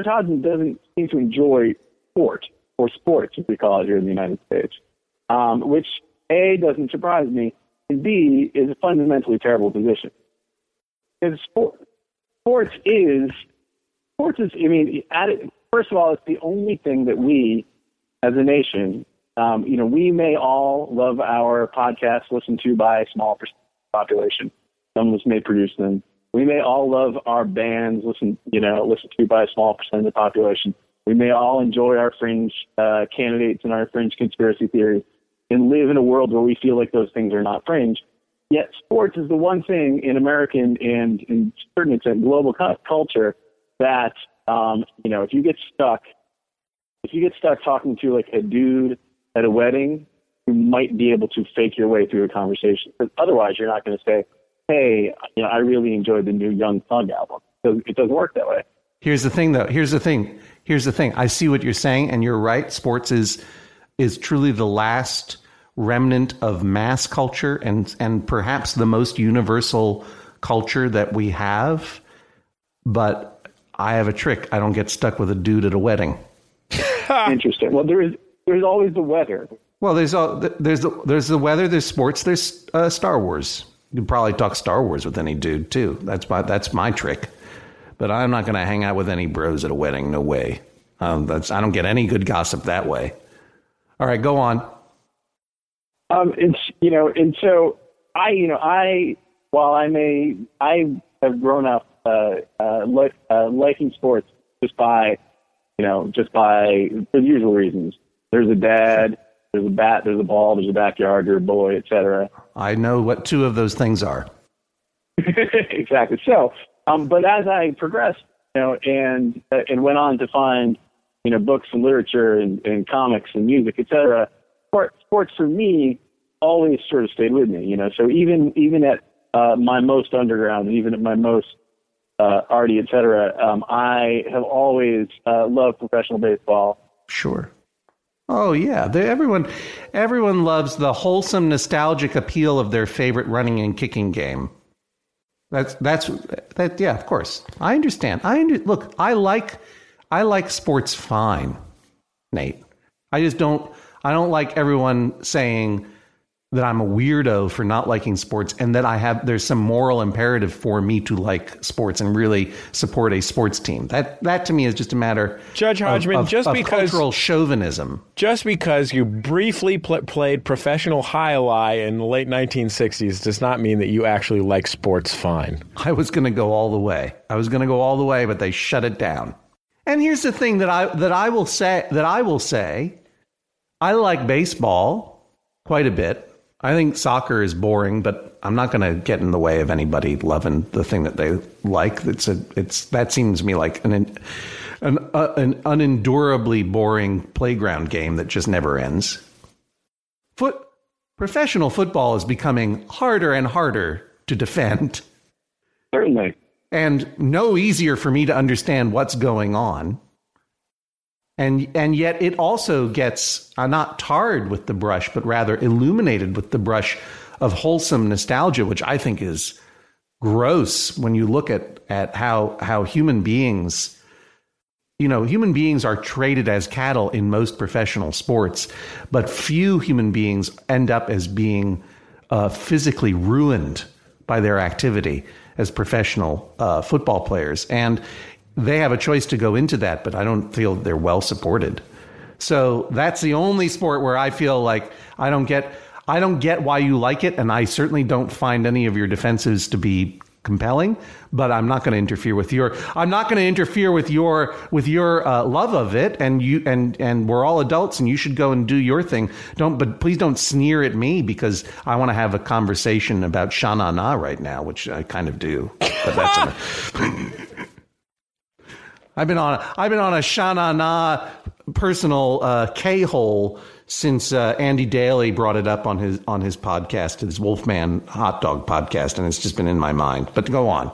Hodgman doesn't seem to enjoy sport, or sports as we call it here in the United States, which A, doesn't surprise me, and B, is a fundamentally terrible position. Because sports is, I mean, first of all, it's the only thing that we, as a nation, you know, we may all love our podcasts listened to by a small population. Some of us may produce them. We may all love our bands listened to by a small percent of the population. We may all enjoy our fringe candidates and our fringe conspiracy theories and live in a world where we feel like those things are not fringe. Yet sports is the one thing in American and in certain extent global culture that, you know, if you get stuck talking to like a dude at a wedding, you might be able to fake your way through a conversation. Because otherwise you're not going to say, hey, you know, I really enjoyed the new Young Thug album. So it doesn't work that way. Here's the thing. I see what you're saying, and you're right. Sports is truly the last remnant of mass culture and perhaps the most universal culture that we have. But I have a trick. I don't get stuck with a dude at a wedding. Interesting. Well, there's always the weather. Well, there's the weather. There's sports. There's Star Wars. You can probably talk Star Wars with any dude too. That's my trick. But I'm not going to hang out with any bros at a wedding. No way. I don't get any good gossip that way. All right, go on. I have grown up liking sports just by for the usual reasons. There's a dad. There's a bat, there's a ball, there's a backyard, you're a boy, etc. I know what two of those things are. Exactly. So, but as I progressed, you know, and went on to find, you know, books and literature and comics and music, etc., sports for me always sort of stayed with me. You know, so even at my most underground, and even at my most arty, etc., I have always loved professional baseball. Sure. Oh, yeah. Everyone loves the wholesome, nostalgic appeal of their favorite running and kicking game. That's that. Yeah, of course. I understand. Look, I like sports fine, Nate. I don't like everyone saying that I'm a weirdo for not liking sports and that there's some moral imperative for me to like sports and really support a sports team. That to me is just a matter, Judge Hodgman, of cultural chauvinism. Just because you briefly played professional high-lie in the late 1960s does not mean that you actually like sports fine. I was going to go all the way, but they shut it down. And here's the thing that I will say, I like baseball quite a bit. I think soccer is boring, but I'm not going to get in the way of anybody loving the thing that they like. That seems to me like an unendurably boring playground game that just never ends. Professional football is becoming harder and harder to defend. Certainly. And no easier for me to understand what's going on. And yet it also gets not tarred with the brush, but rather illuminated with the brush of wholesome nostalgia, which I think is gross when you look at how human beings, you know, human beings are traded as cattle in most professional sports, but few human beings end up as being physically ruined by their activity as professional football players. And they have a choice to go into that, but I don't feel they're well supported. So that's the only sport where I feel like I don't get why you like it, and I certainly don't find any of your defenses to be compelling. But I'm not going to interfere with your love of it, and you and we're all adults, and you should go and do your thing. But please don't sneer at me because I want to have a conversation about Sha Na Na right now, which I kind of do. But that's I've been on a Sha Na Na personal K-hole since Andy Daly brought it up on his podcast, his Wolfman Hot Dog podcast, and it's just been in my mind. But go on.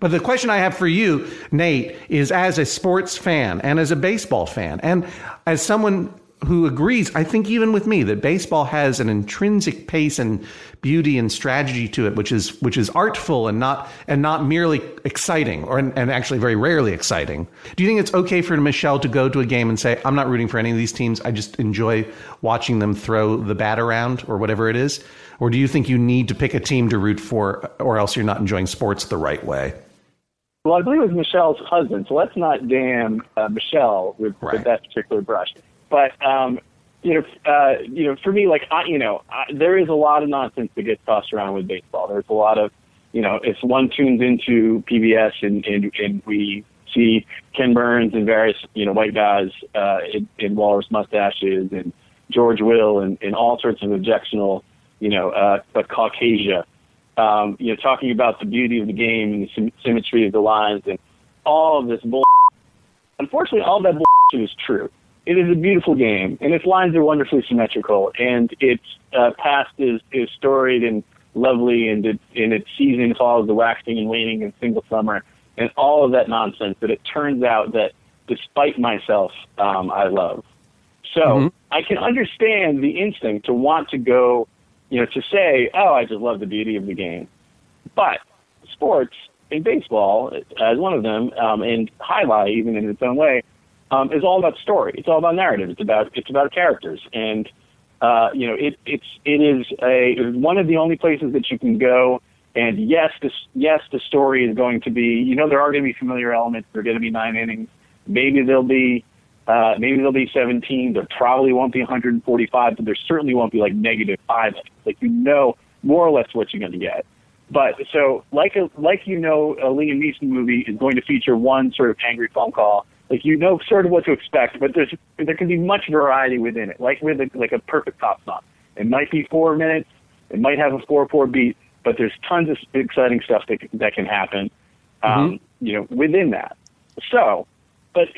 But the question I have for you, Nate, is as a sports fan and as a baseball fan and as someone who agrees, I think even with me, that baseball has an intrinsic pace and beauty and strategy to it, which is artful and not merely exciting, or and actually very rarely exciting. Do you think it's okay for Michelle to go to a game and say, I'm not rooting for any of these teams, I just enjoy watching them throw the bat around or whatever it is? Or do you think you need to pick a team to root for, or else you're not enjoying sports the right way? Well, I believe it was Michelle's husband, so let's not damn Michelle with that particular brush. But, for me, there is a lot of nonsense that gets tossed around with baseball. There's a lot of, if one tunes into PBS and we see Ken Burns and various, white guys in walrus mustaches and George Will and all sorts of objectional, Caucasia, talking about the beauty of the game and the symmetry of the lines and all of this bull. Unfortunately, all that bull is true. It is a beautiful game, and its lines are wonderfully symmetrical, and its past is storied and lovely, and its season follows the waxing and waning of single summer, and all of that nonsense that it turns out that, despite myself, I love. So I can understand the instinct to want to go, to say, oh, I just love the beauty of the game. But sports, and baseball, as one of them, and highlight even in its own way, is all about story. It's all about narrative. It's about characters, and it is one of the only places that you can go. And yes, the story is going to be. There are going to be familiar elements. There are going to be 9 innings. Maybe there'll be 17. There probably won't be 145, but there certainly won't be like -5. Like more or less what you're going to get. But so a Liam Neeson movie is going to feature one sort of angry phone call. Like sort of what to expect, but there can be much variety within it. Like with a perfect pop song, it might be 4 minutes, it might have a 4/4 beat, but there's tons of exciting stuff that can happen, within that. So, but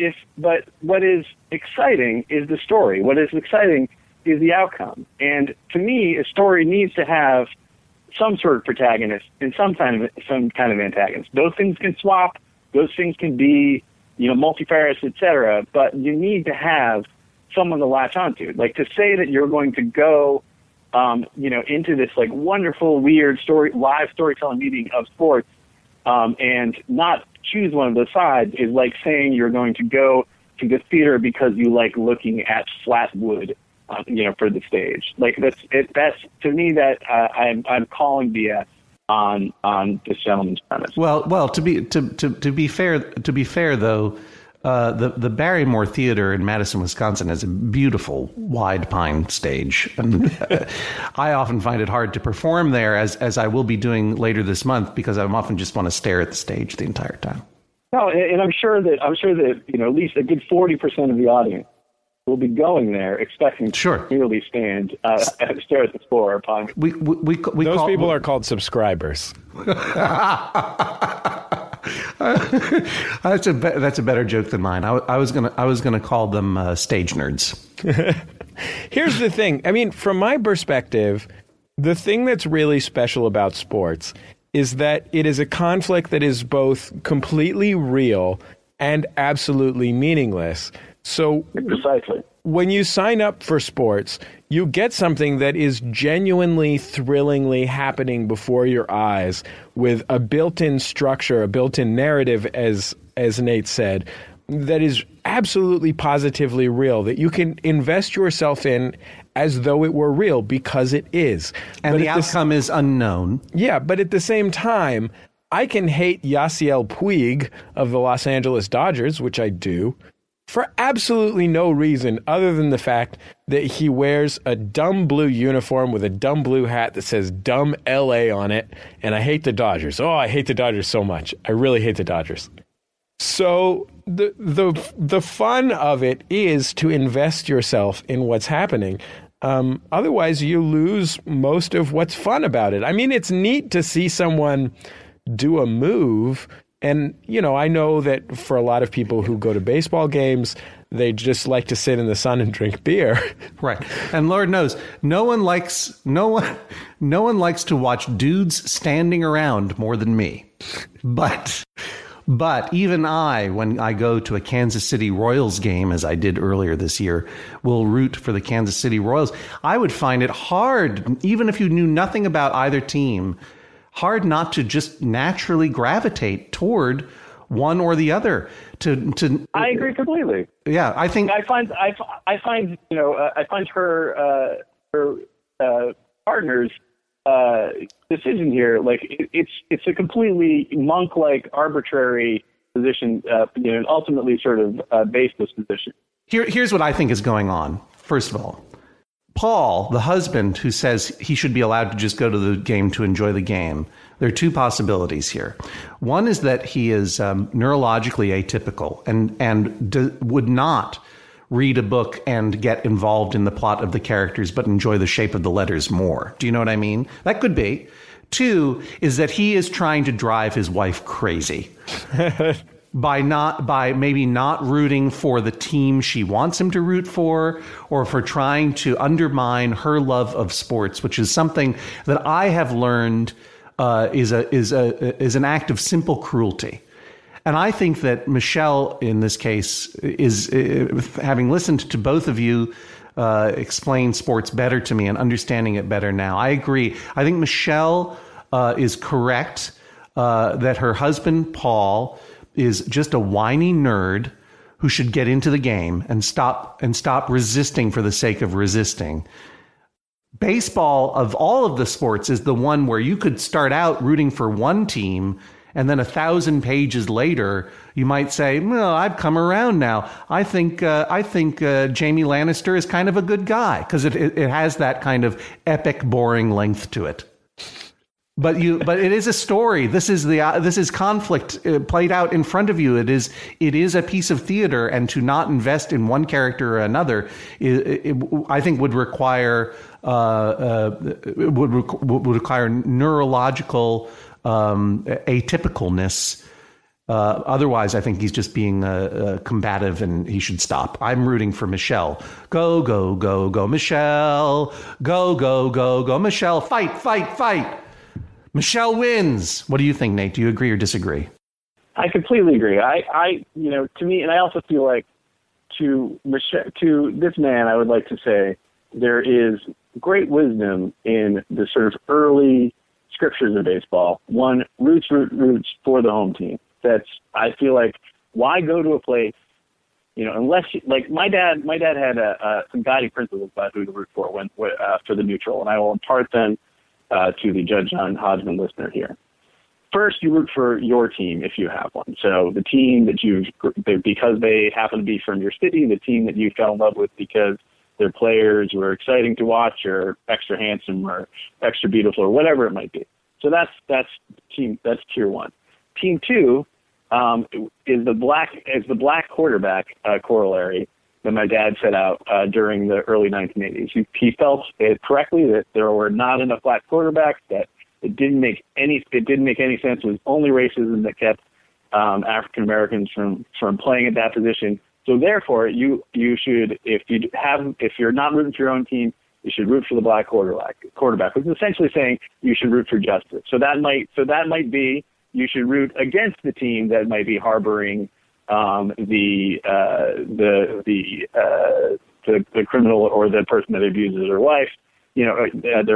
what is exciting is the story. What is exciting is the outcome. And to me, a story needs to have some sort of protagonist and some kind of antagonist. Those things can swap. Those things can be, multifaceted, et cetera, but you need to have someone to latch onto. Like to say that you're going to go, into this like wonderful, weird live storytelling meeting of sports, and not choose one of the sides is like saying you're going to go to the theater because you like looking at flat wood, for the stage. Like that's to me that I'm calling BS. On this gentleman's premise. Well, to be fair though, the Barrymore Theater in Madison, Wisconsin has a beautiful wide pine stage, and I often find it hard to perform there, as I will be doing later this month, because I often just want to stare at the stage the entire time. No, and I'm sure that at least a good 40% of the audience will be going there expecting to merely stand stare at the score. Upon we those people are called subscribers. That's a better joke than mine. I was gonna call them stage nerds. Here's the thing. I mean, from my perspective, the thing that's really special about sports is that it is a conflict that is both completely real and absolutely meaningless. So precisely. When you sign up for sports, you get something that is genuinely, thrillingly happening before your eyes, with a built-in structure, a built-in narrative, as Nate said, that is absolutely positively real, that you can invest yourself in as though it were real, because it is. And the outcome is unknown. Yeah, but at the same time, I can hate Yasiel Puig of the Los Angeles Dodgers, which I do, for absolutely no reason other than the fact that he wears a dumb blue uniform with a dumb blue hat that says dumb LA on it, and I hate the Dodgers. Oh, I hate the Dodgers so much. I really hate the Dodgers. So the fun of it is to invest yourself in what's happening. Otherwise, you lose most of what's fun about it. I mean, it's neat to see someone do a move. And, I know that for a lot of people who go to baseball games, they just like to sit in the sun and drink beer. Right. And Lord knows, no one likes to watch dudes standing around more than me. But But even I, when I go to a Kansas City Royals game, as I did earlier this year, will root for the Kansas City Royals. I would find it hard, even if you knew nothing about either team, hard not to just naturally gravitate toward one or the other. I agree completely. Yeah, I think I find her partners. Decision here, like it's a completely monk-like, arbitrary position, and ultimately sort of baseless position. Here's what I think is going on. First of all, Paul, the husband, who says he should be allowed to just go to the game to enjoy the game. There are two possibilities here. One is that he is neurologically atypical and would not read a book and get involved in the plot of the characters, but enjoy the shape of the letters more. Do you know what I mean? That could be. Two is that he is trying to drive his wife crazy by maybe not rooting for the team she wants him to root for, or for trying to undermine her love of sports, which is something that I have learned is an act of simple cruelty. And I think that Michelle, in this case, is having listened to both of you explain sports better to me and understanding it better now. I agree. I think Michelle is correct that her husband, Paul, is just a whiny nerd who should get into the game and stop resisting for the sake of resisting. Baseball, of all of the sports, is the one where you could start out rooting for one team, and then 1,000 pages later, you might say, well, I've come around now. I think Jamie Lannister is kind of a good guy, because it has that kind of epic, boring length to it. But it is a story. This is conflict played out in front of you. It is a piece of theater, and to not invest in one character or another, I think would require would require neurological atypicalness. Otherwise, I think he's just being combative, and he should stop. I'm rooting for Michelle. Go, go, go, go, Michelle. Go, go, go, go, Michelle. Fight, fight, fight. Michelle wins. What do you think, Nate? Do you agree or disagree? I completely agree. I to me, and I also feel like to this man, I would like to say there is great wisdom in the sort of early scriptures of baseball. One, roots for the home team. That's, I feel like, why go to a place, unless my dad had some guiding principles about who to root for for the neutral, and I will impart them to the Judge John Hodgman listener here. First, you root for your team if you have one. So the team that because they happen to be from your city, the team that you fell in love with because their players were exciting to watch, or extra handsome, or extra beautiful, or whatever it might be. So that's team. That's tier one. Team two is the black quarterback corollary that my dad set out during the early 1980s. He felt it correctly that there were not enough black quarterbacks. That it didn't make any sense. It was only racism that kept African Americans from playing at that position. So therefore, you should, if you're not rooting for your own team, you should root for the black quarterback, which is essentially saying you should root for justice. So that might be you should root against the team that might be harboring the criminal, or the person that abuses their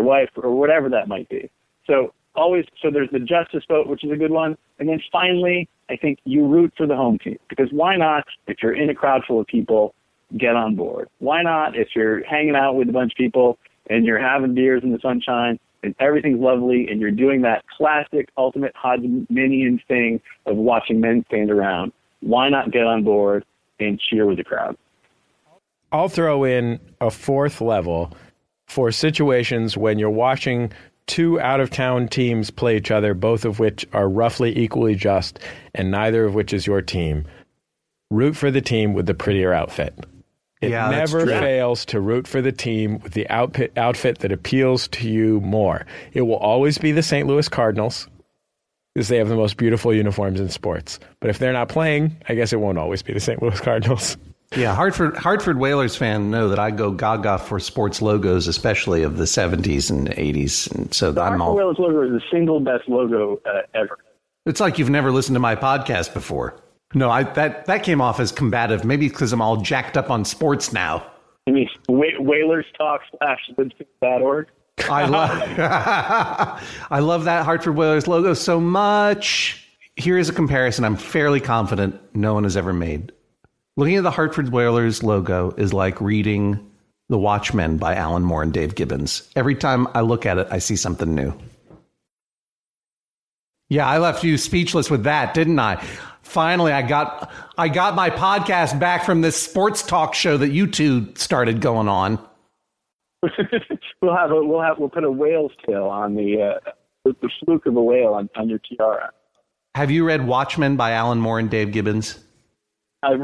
wife, or whatever that might be. So there's the justice vote, which is a good one. And then finally, I think you root for the home team, because why not, if you're in a crowd full of people, get on board? Why not, if you're hanging out with a bunch of people and you're having beers in the sunshine and everything's lovely and you're doing that classic ultimate Hodgmanian thing of watching men stand around, why not get on board and cheer with the crowd? I'll throw in a fourth level for situations when you're watching two out-of-town teams play each other, both of which are roughly equally just, and neither of which is your team. Root for the team with the prettier outfit. It never fails to root for the team with the outfit that appeals to you more. It will always be the St. Louis Cardinals, because they have the most beautiful uniforms in sports. But if they're not playing, I guess it won't always be the St. Louis Cardinals. Yeah, Hartford Whalers fans know that I go gaga for sports logos, especially of the 70s and 80s. And so the Hartford Whalers logo is the single best logo ever. It's like you've never listened to my podcast before. No, that came off as combative, maybe because I'm all jacked up on sports now. I mean, WhalersTalk.org. I love that Hartford Whalers logo so much. Here is a comparison I'm fairly confident no one has ever made. Looking at the Hartford Whalers logo is like reading The Watchmen by Alan Moore and Dave Gibbons. Every time I look at it, I see something new. Yeah, I left you speechless with that, didn't I? Finally, I got my podcast back from this sports talk show that you two started going on. We'll put a whale's tail on the fluke of a whale on your tiara. Have you read Watchmen by Alan Moore and Dave Gibbons? I've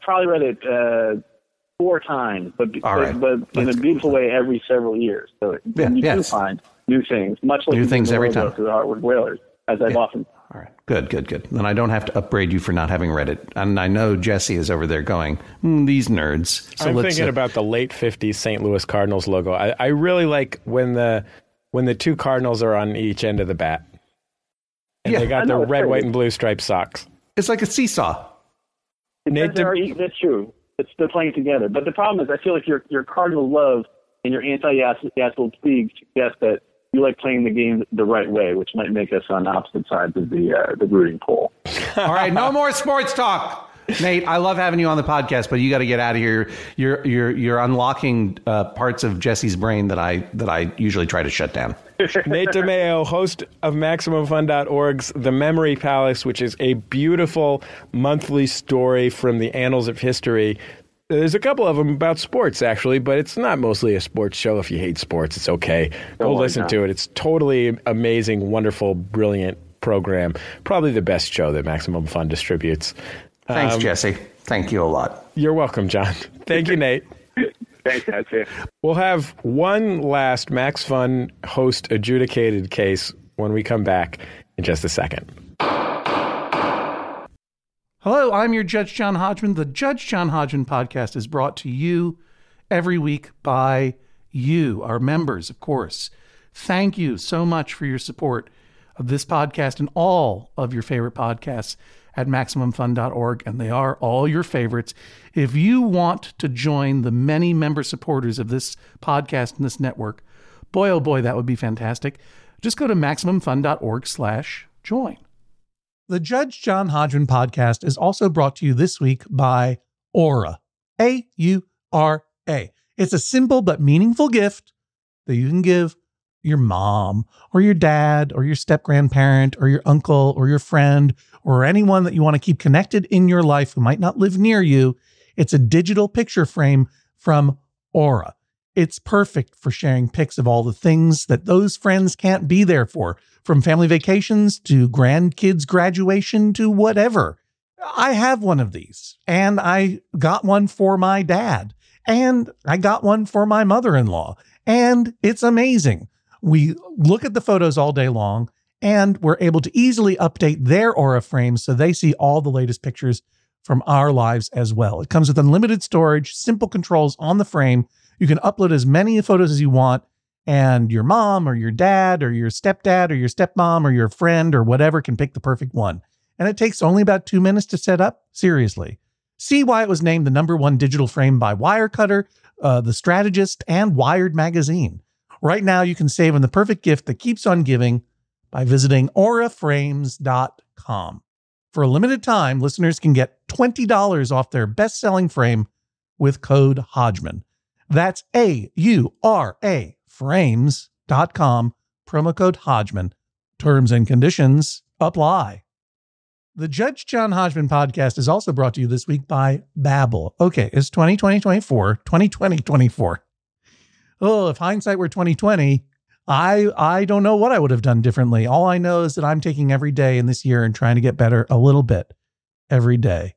probably read it 4 times, but in a beautiful way every several years. So yeah, you do find new things, much like new things every time to the Hartford Whalers, as I've often. All right. Good. Then I don't have to upbraid you for not having read it. And I know Jesse is over there going, these nerds. So I'm thinking about the late 50s St. Louis Cardinals logo. I really like when the two Cardinals are on each end of the bat. And they got their red, white, and blue striped socks. It's like a seesaw. That's true. They're playing together. But the problem is I feel like your Cardinal love and your anti-Yassel league suggest that you like playing the game the right way, which might make us on opposite sides of the rooting pool. All right, no more sports talk, Nate. I love having you on the podcast, but you got to get out of here. You're unlocking parts of Jesse's brain that I usually try to shut down. Nate DiMeo, host of MaximumFun.org's The Memory Palace, which is a beautiful monthly story from the annals of history. There's a couple of them about sports, actually, but it's not mostly a sports show. If you hate sports, it's okay. Go listen to it. It's totally amazing, wonderful, brilliant program. Probably the best show that Maximum Fun distributes. Thanks, Jesse. Thank you a lot. You're welcome, John. Thank you, Nate. Thanks, guys. We'll have one last Max Fun host adjudicated case when we come back in just a second. Hello, I'm your Judge John Hodgman. The Judge John Hodgman podcast is brought to you every week by you, our members, of course. Thank you so much for your support of this podcast and all of your favorite podcasts at MaximumFun.org, and they are all your favorites. If you want to join the many member supporters of this podcast and this network, boy, oh boy, that would be fantastic. Just go to MaximumFun.org/join. The Judge John Hodgman podcast is also brought to you this week by Aura, A-U-R-A. It's a simple but meaningful gift that you can give your mom or your dad or your step-grandparent or your uncle or your friend or anyone that you want to keep connected in your life who might not live near you. It's a digital picture frame from Aura. It's perfect for sharing pics of all the things that those friends can't be there for, from family vacations to grandkids' graduation to whatever. I have one of these, and I got one for my dad, and I got one for my mother-in-law, and it's amazing. We look at the photos all day long, and we're able to easily update their Aura frames so they see all the latest pictures from our lives as well. It comes with unlimited storage, simple controls on the frame. You can upload as many photos as you want, and your mom or your dad or your stepdad or your stepmom or your friend or whatever can pick the perfect one. And it takes only about 2 minutes to set up. Seriously. See why it was named the #1 digital frame by Wirecutter, The Strategist, and Wired magazine. Right now, you can save on the perfect gift that keeps on giving by visiting auraframes.com. For a limited time, listeners can get $20 off their best-selling frame with code Hodgman. That's A-U-R-A frames.com, promo code Hodgman. Terms and conditions apply. The Judge John Hodgman podcast is also brought to you this week by Babbel. Okay, it's 2024. Oh, if hindsight were 2020, I don't know what I would have done differently. All I know is that I'm taking every day in this year and trying to get better a little bit every day.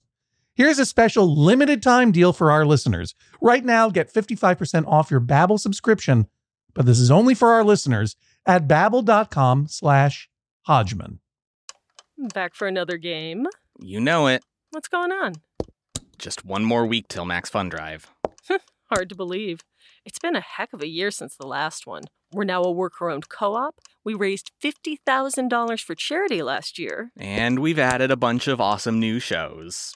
Here's a special limited time deal for our listeners. Right now, get 55% off your Babbel subscription, but this is only for our listeners at babbel.com/Hodgman. Back for another game. You know it. What's going on? Just one more week till Max Fun Drive. Hard to believe. It's been a heck of a year since the last one. We're now a worker-owned co-op. We raised $50,000 for charity last year. And we've added a bunch of awesome new shows.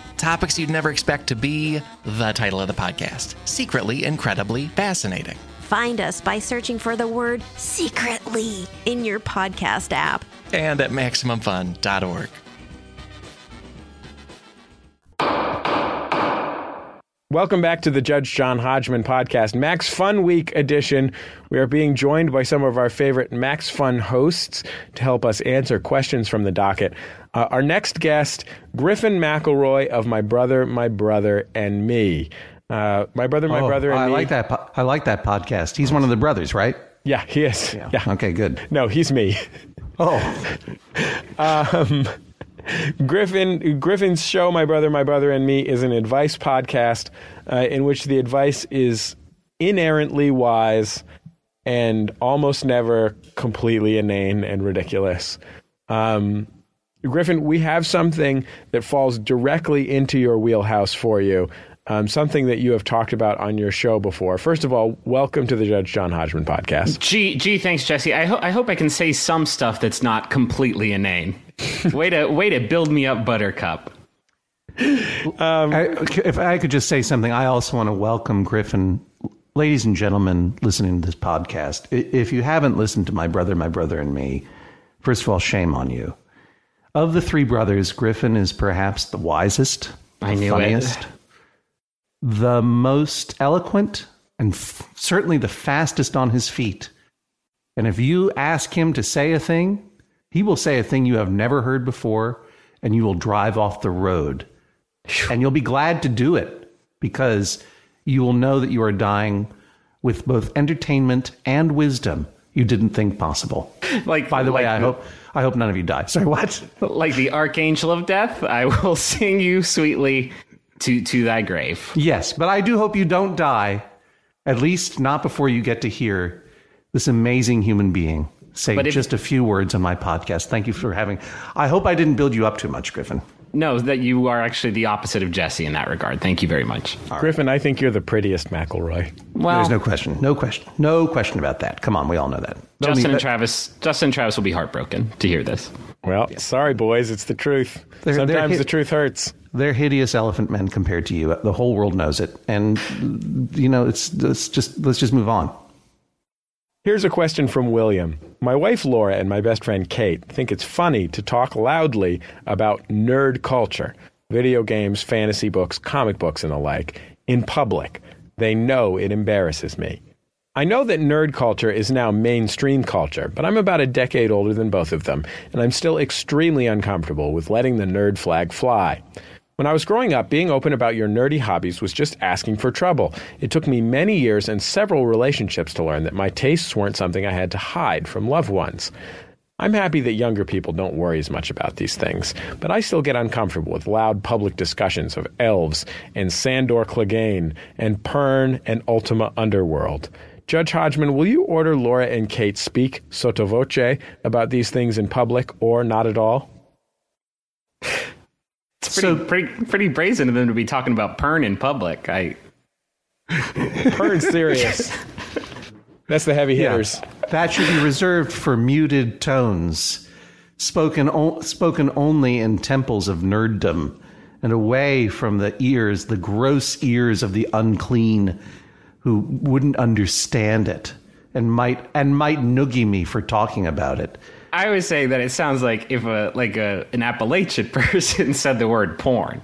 Topics you'd never expect to be the title of the podcast, Secretly Incredibly Fascinating. Find us by searching for the word secretly in your podcast app. And at MaximumFun.org. Welcome back to the Judge John Hodgman podcast, Max Fun Week edition. We are being joined by some of our favorite Max Fun hosts to help us answer questions from the docket. Our next guest, Griffin McElroy of My Brother, My Brother, and Me. My Brother, and Me. I like that podcast. He's one of the brothers, right? Yeah, he is. Yeah. Okay, good. No, he's me. Oh. Griffin's show, My Brother, and Me, is an advice podcast in which the advice is inerrantly wise and almost never completely inane and ridiculous. Griffin, we have something that falls directly into your wheelhouse for you, something that you have talked about on your show before. First of all, welcome to the Judge John Hodgman podcast. Gee, thanks, Jesse. I hope I can say some stuff that's not completely inane. Way to build me up, Buttercup. If I could just say something, I also want to welcome Griffin. Ladies and gentlemen listening to this podcast, if you haven't listened to My Brother, and Me, first of all, shame on you. Of the three brothers, Griffin is perhaps the wisest, funniest, the most eloquent, and certainly the fastest on his feet. And if you ask him to say a thing, he will say a thing you have never heard before, and you will drive off the road. And you'll be glad to do it, because you will know that you are dying with both entertainment and wisdom you didn't think possible. By the way, I hope none of you die. Sorry, what? Like the archangel of death, I will sing you sweetly to thy grave. Yes, but I do hope you don't die, at least not before you get to hear this amazing human being just a few words on my podcast. Thank you for having. I hope I didn't build you up too much, Griffin. No, that you are actually the opposite of Jesse in that regard. Thank you very much. All Griffin, right. I think you're the prettiest McElroy. Well, there's no question about that. Come on, we all know that. Justin and Travis will be heartbroken to hear this. Well, yeah. Sorry, boys, it's the truth. Sometimes the truth hurts. They're hideous elephant men compared to you. The whole world knows it, and you know let's just move on. Here's a question from William. My wife, Laura, and my best friend, Kate, think it's funny to talk loudly about nerd culture, video games, fantasy books, comic books, and the like, in public. They know it embarrasses me. I know that nerd culture is now mainstream culture, but I'm about a decade older than both of them, and I'm still extremely uncomfortable with letting the nerd flag fly. When I was growing up, being open about your nerdy hobbies was just asking for trouble. It took me many years and several relationships to learn that my tastes weren't something I had to hide from loved ones. I'm happy that younger people don't worry as much about these things, but I still get uncomfortable with loud public discussions of elves and Sandor Clegane and Pern and Ultima Underworld. Judge Hodgman, will you order Laura and Kate speak sotto voce about these things in public or not at all? It's pretty brazen of them to be talking about Pern in public. Pern's serious. That's the heavy hitters. Yeah. That should be reserved for muted tones, spoken only in temples of nerddom, and away from the ears, the gross ears of the unclean, who wouldn't understand it and might noogie me for talking about it. I always say that it sounds like if an Appalachian person said the word porn.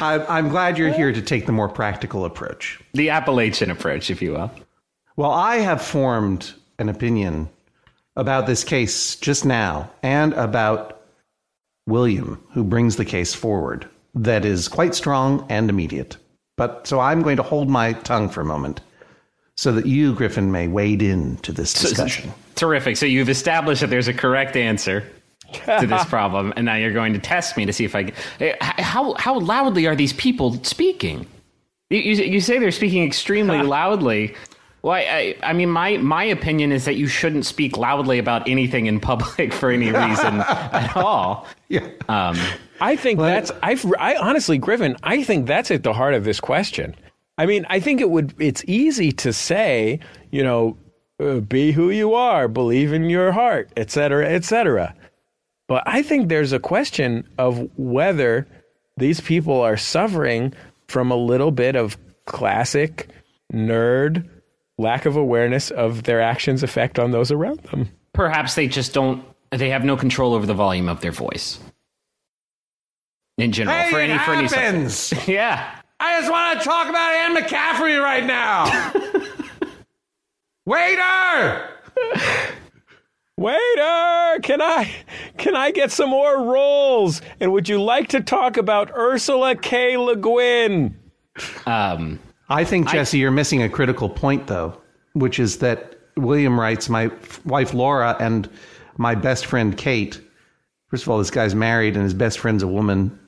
I'm glad you're here to take the more practical approach. The Appalachian approach, if you will. Well, I have formed an opinion about this case just now and about William, who brings the case forward, that is quite strong and immediate. But so I'm going to hold my tongue for a moment so that you, Griffin, may wade into this discussion. Terrific. So you've established that there's a correct answer to this problem, and now you're going to test me to see if I can. How loudly are these people speaking? You say they're speaking extremely loudly. Well, I mean, my opinion is that you shouldn't speak loudly about anything in public for any reason at all. Yeah. I think honestly, Griffin, I think that's at the heart of this question. I mean, I think it's easy to say, you know, be who you are, believe in your heart, et cetera, et cetera. But I think there's a question of whether these people are suffering from a little bit of classic nerd lack of awareness of their actions' effect on those around them. Perhaps they have no control over the volume of their voice. In general, for any yeah. I just want to talk about Anne McCaffrey right now. Waiter! Waiter! Can I get some more rolls? And would you like to talk about Ursula K. Le Guin? I think, Jesse, you're missing a critical point, though, which is that William writes, my wife Laura and my best friend Kate. First of all, this guy's married and his best friend's a woman.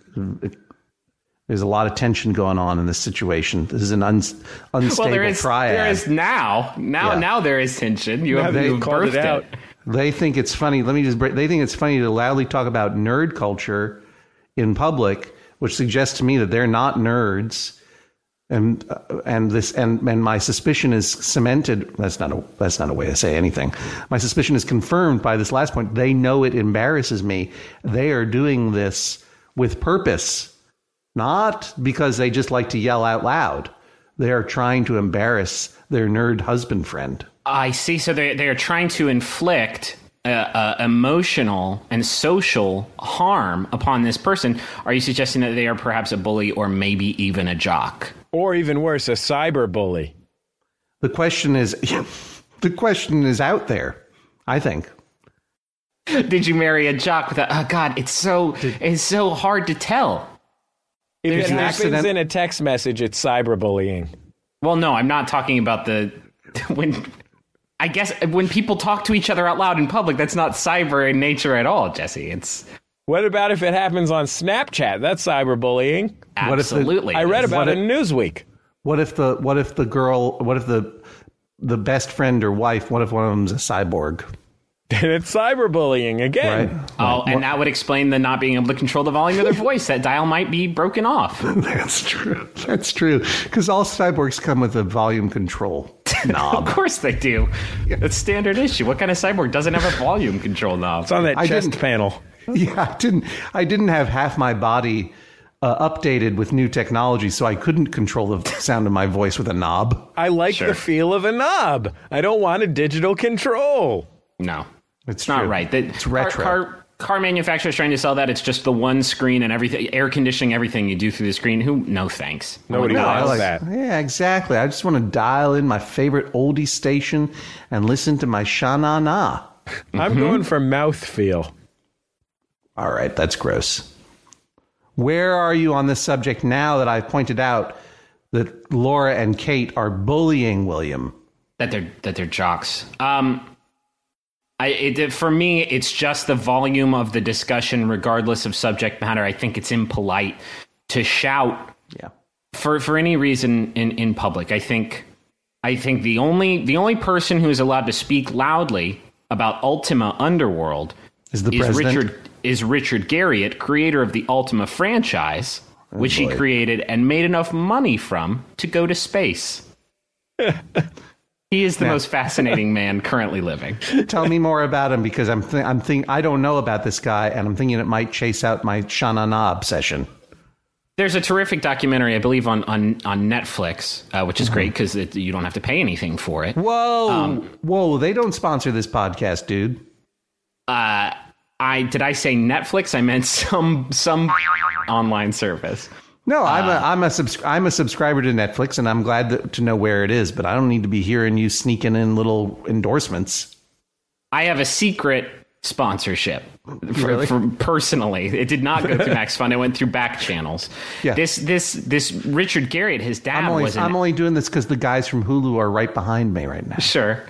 There's a lot of tension going on in this situation. This is an unstable triad. There is now. Now there is tension. You've birthed it out. They think it's funny. They think it's funny to loudly talk about nerd culture in public, which suggests to me that they're not nerds. And my suspicion is cemented. That's not a way to say anything. My suspicion is confirmed by this last point. They know it embarrasses me. They are doing this with purpose, not because they just like to yell out loud. They are trying to embarrass their nerd husband friend. I see. So they are trying to inflict emotional and social harm upon this person. Are you suggesting that they are perhaps a bully or maybe even a jock? Or even worse, a cyber bully. The question is out there, I think. Did you marry a jock without? Oh God, it's so hard to tell. If it happens in a text message, it's cyberbullying. Well, no, I'm not talking about I guess when people talk to each other out loud in public, that's not cyber in nature at all, Jesse. It's. What about if it happens on Snapchat? That's cyberbullying. Absolutely. I read about it in Newsweek. What if the best friend or wife, what if one of them's a cyborg? Then it's cyberbullying again. Right. Oh, and that would explain the not being able to control the volume of their voice. That dial might be broken off. That's true. Because all cyborgs come with a volume control knob. Of course they do. It's standard issue. What kind of cyborg doesn't have a volume control knob? It's on that chest panel. Yeah, I didn't have half my body updated with new technology, so I couldn't control the sound of my voice with a knob. I like the feel of a knob. I don't want a digital control. No, it's not right. It's retro. Car manufacturers trying to sell that. It's just the one screen and everything, air conditioning, everything you do through the screen. No thanks. Nobody wants that. Yeah, exactly. I just want to dial in my favorite oldie station and listen to my Sha Na Na. I'm going for mouthfeel. All right, that's gross. Where are you on this subject now that I've pointed out that Laura and Kate are bullying William? That they're jocks. For me, it's just the volume of the discussion, regardless of subject matter. I think it's impolite to shout for any reason in public. I think the only person who is allowed to speak loudly about Ultima Underworld is Richard Garriott, creator of the Ultima franchise, which he created and made enough money from to go to space. He is the most fascinating man currently living. Tell me more about him, because I don't know about this guy, and I'm thinking it might chase out my Sha Na Na obsession. There's a terrific documentary, I believe, on Netflix, which is great because you don't have to pay anything for it. Whoa, whoa! They don't sponsor this podcast, dude. Did I say Netflix? I meant some online service. No, I'm a subscriber to Netflix, and I'm glad to know where it is, but I don't need to be hearing you sneaking in little endorsements. I have a secret sponsorship for personally. It did not go through Max Fun. It went through back channels. Yeah. This Richard Garriott, his dad I'm only doing this because the guys from Hulu are right behind me right now. Sure.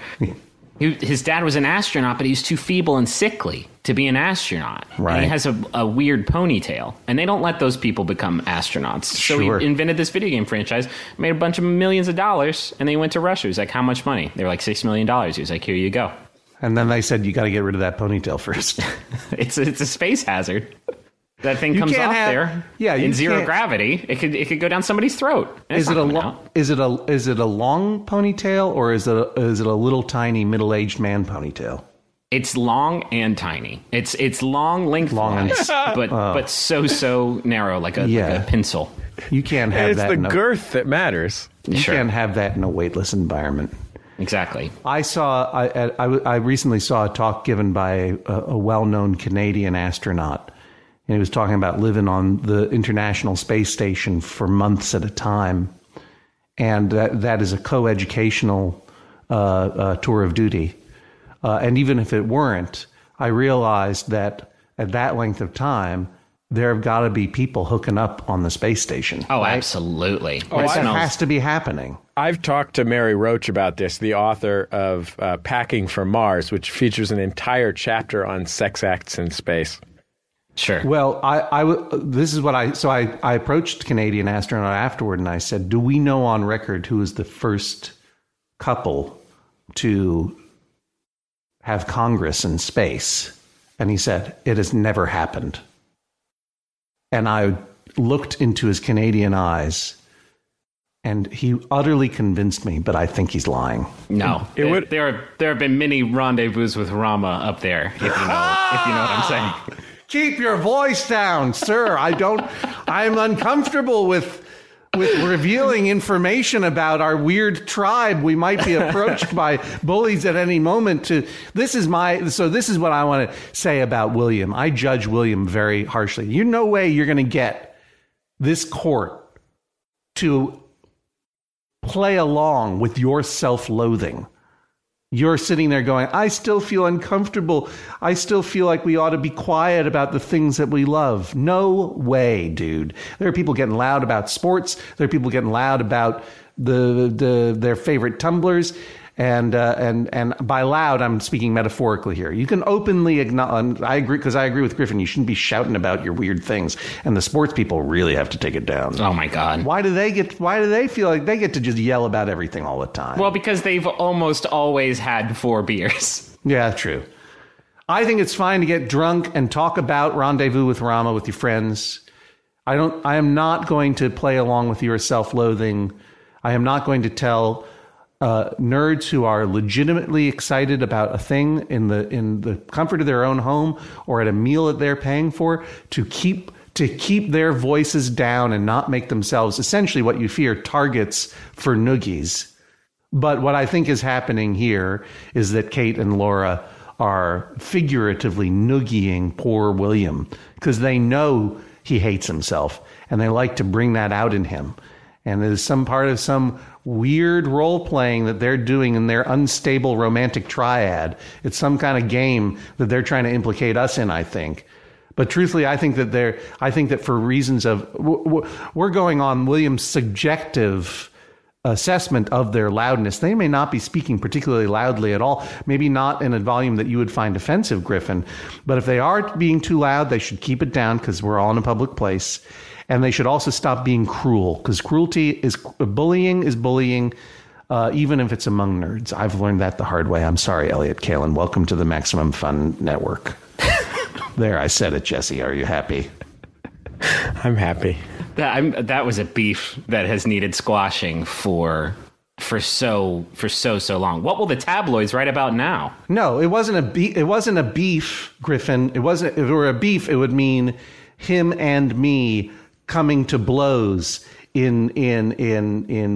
His dad was an astronaut, but he's too feeble and sickly to be an astronaut. Right. And he has a weird ponytail, and they don't let those people become astronauts. Sure. So he invented this video game franchise, made a bunch of millions of dollars, and they went to Russia. He was like, how much money? They were like, $6 million. He was like, here you go. And then they said, you got to get rid of that ponytail first. It's a space hazard. That thing comes off there in zero gravity. It could go down somebody's throat. Is it a long ponytail, or is it a little tiny middle-aged man ponytail? It's long and tiny. It's long lengthwise, but so narrow, like a pencil. You can't have that. It's the girth that matters. You can't have that in a weightless environment. Exactly. I recently saw a talk given by a well-known Canadian astronaut. And he was talking about living on the International Space Station for months at a time. And that is a coeducational tour of duty. And even if it weren't, I realized that at that length of time, there have got to be people hooking up on the space station. Oh, right? Absolutely. Oh, that has to be happening. I've talked to Mary Roach about this, the author of Packing for Mars, which features an entire chapter on sex acts in space. Sure. Well, I approached Canadian astronaut afterward, and I said, do we know on record who is the first couple to have Congress in space? And he said, it has never happened. And I looked into his Canadian eyes, and he utterly convinced me, but I think he's lying. No. There have been many rendezvous with Rama up there, if you know what I'm saying. Keep your voice down, sir. I'm uncomfortable with revealing information about our weird tribe. We might be approached by bullies at any moment. This is what I want to say about William. I judge William very harshly. You're no way you're going to get this court to play along with your self-loathing. You're sitting there going, I still feel uncomfortable. I still feel like we ought to be quiet about the things that we love. No way, dude. There are people getting loud about sports. There are people getting loud about their favorite tumblers. And by loud, I'm speaking metaphorically here. You can openly acknowledge, I agree with Griffin, you shouldn't be shouting about your weird things. And the sports people really have to take it down. Oh, my God. Why do they feel like they get to just yell about everything all the time? Well, because they've almost always had four beers. Yeah, true. I think it's fine to get drunk and talk about Rendezvous with Rama with your friends. I am not going to play along with your self-loathing. I am not going to tell nerds who are legitimately excited about a thing in the comfort of their own home or at a meal that they're paying for to keep their voices down and not make themselves essentially what you fear targets for noogies. But what I think is happening here is that Kate and Laura are figuratively noogieing poor William because they know he hates himself and they like to bring that out in him. And there's some part of some weird role-playing that they're doing in their unstable romantic triad. It's some kind of game that they're trying to implicate us in, I think. But truthfully, I think that for reasons of, we're going on William's subjective assessment of their loudness. They may not be speaking particularly loudly at all, maybe not in a volume that you would find offensive, Griffin. But if they are being too loud, they should keep it down, because we're all in a public place. And they should also stop being cruel, because cruelty is bullying, even if it's among nerds. I've learned that the hard way. I'm sorry, Elliot Kalin. Welcome to the Maximum Fun Network. There, I said it, Jesse. Are you happy? I'm happy. That was a beef that has needed squashing for so long. What will the tabloids write about now? No, it wasn't a beef, Griffin. It wasn't. If it were a beef, it would mean him and me coming to blows in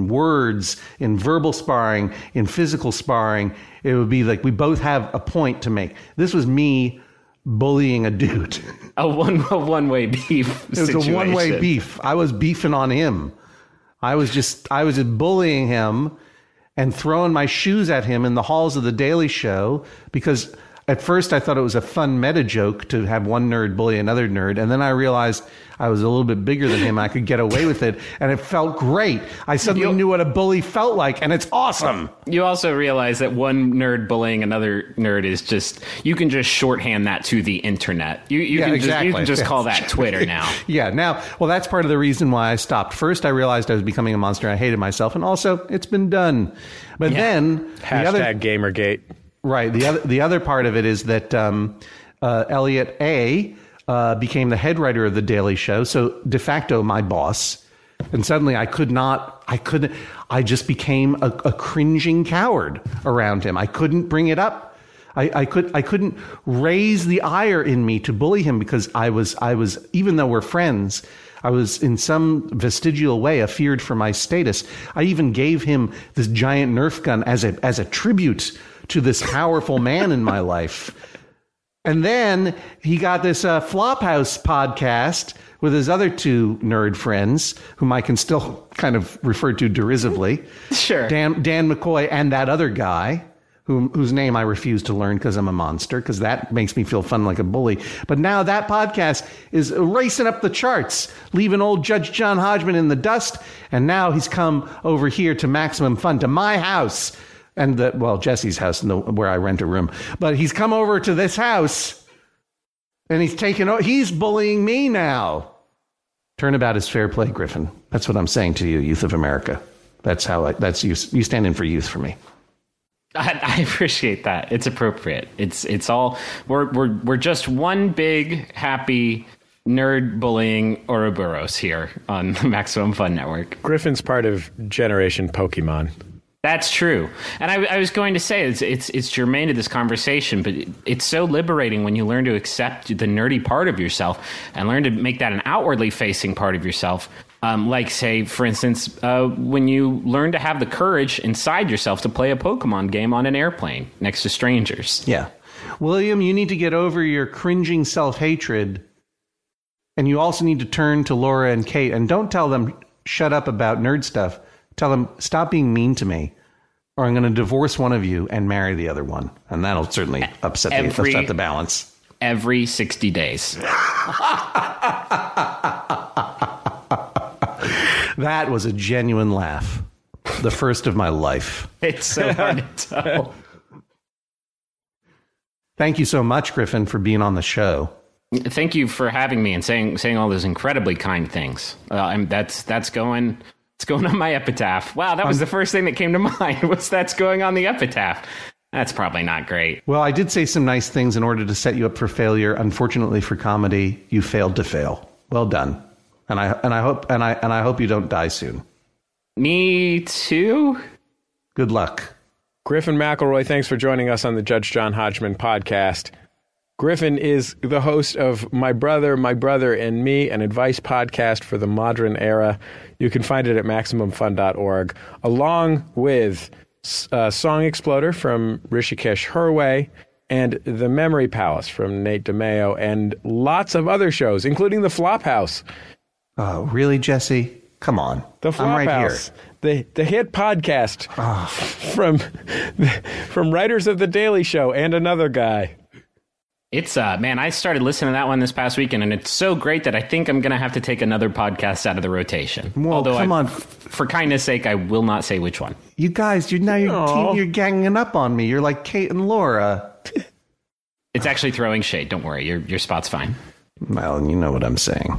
words, in verbal sparring, in physical sparring. It would be like we both have a point to make. This was me bullying a dude. A one-way beef. It was situation. A one-way beef. I was beefing on him. I was just bullying him and throwing my shoes at him in the halls of the Daily Show, because at first I thought it was a fun meta joke to have one nerd bully another nerd, and then I realized I was a little bit bigger than him. I could get away with it, and it felt great. I suddenly knew what a bully felt like, and it's awesome. You also realize that one nerd bullying another nerd is just, you can just shorthand that to the internet. You can just call that Twitter now. Yeah, now, well, that's part of the reason why I stopped. First, I realized I was becoming a monster. I hated myself, and also, it's been done. But then # Gamergate. Right. The other part of it is that Elliot A., became the head writer of the Daily Show, so de facto my boss, and suddenly I just became a cringing coward around him. I couldn't bring it up. I couldn't raise the ire in me to bully him, because I was, even though we're friends, I was in some vestigial way afeared for my status. I even gave him this giant Nerf gun as a tribute to this powerful man in my life. And then he got this Flop House podcast with his other two nerd friends, whom I can still kind of refer to derisively. Sure. Dan McCoy and that other guy, whose name I refuse to learn because I'm a monster, because that makes me feel fun like a bully. But now that podcast is racing up the charts, leaving old Judge John Hodgman in the dust. And now he's come over here to Maximum Fun, to my house. And Jesse's house, where I rent a room. But he's come over to this house, and he's taken over. He's bullying me now. Turnabout is fair play, Griffin. That's what I'm saying to you, Youth of America. That's how. That's you. You stand in for youth for me. I appreciate that. It's appropriate. It's all. We're just one big happy nerd bullying Ouroboros here on the Maximum Fun Network. Griffin's part of Generation Pokemon. That's true. And I was going to say, it's germane to this conversation, but it's so liberating when you learn to accept the nerdy part of yourself and learn to make that an outwardly facing part of yourself. Like, say, for instance, when you learn to have the courage inside yourself to play a Pokemon game on an airplane next to strangers. Yeah. William, you need to get over your cringing self-hatred. And you also need to turn to Laura and Kate, and don't tell them, shut up about nerd stuff. Tell them, stop being mean to me, or I'm going to divorce one of you and marry the other one. And that'll certainly upset the balance. Every 60 days. That was a genuine laugh. The first of my life. It's so hard to tell. Thank you so much, Griffin, for being on the show. Thank you for having me and saying all those incredibly kind things. That's going... It's going on my epitaph. Wow, that was the first thing that came to mind, was that's going on the epitaph. That's probably not great. Well, I did say some nice things in order to set you up for failure. Unfortunately for comedy, you failed to fail. Well done. And I hope you don't die soon. Me too. Good luck. Griffin McElroy, thanks for joining us on the Judge John Hodgman podcast. Griffin is the host of My Brother, and Me, an advice podcast for the modern era. You can find it at MaximumFun.org, along with Song Exploder from Rishikesh Hirway and The Memory Palace from Nate DiMeo, and lots of other shows, including The Flop House. Oh, really, Jesse? Come on. The Flop House. Here. The hit podcast from writers of The Daily Show and another guy. It's man, I started listening to that one this past weekend, and it's so great that I think I'm going to have to take another podcast out of the rotation. Well, although come on. For kindness sake, I will not say which one. You guys, you're ganging up on me. You're like Kate and Laura. It's actually throwing shade. Don't worry. Your spot's fine. Well, you know what I'm saying.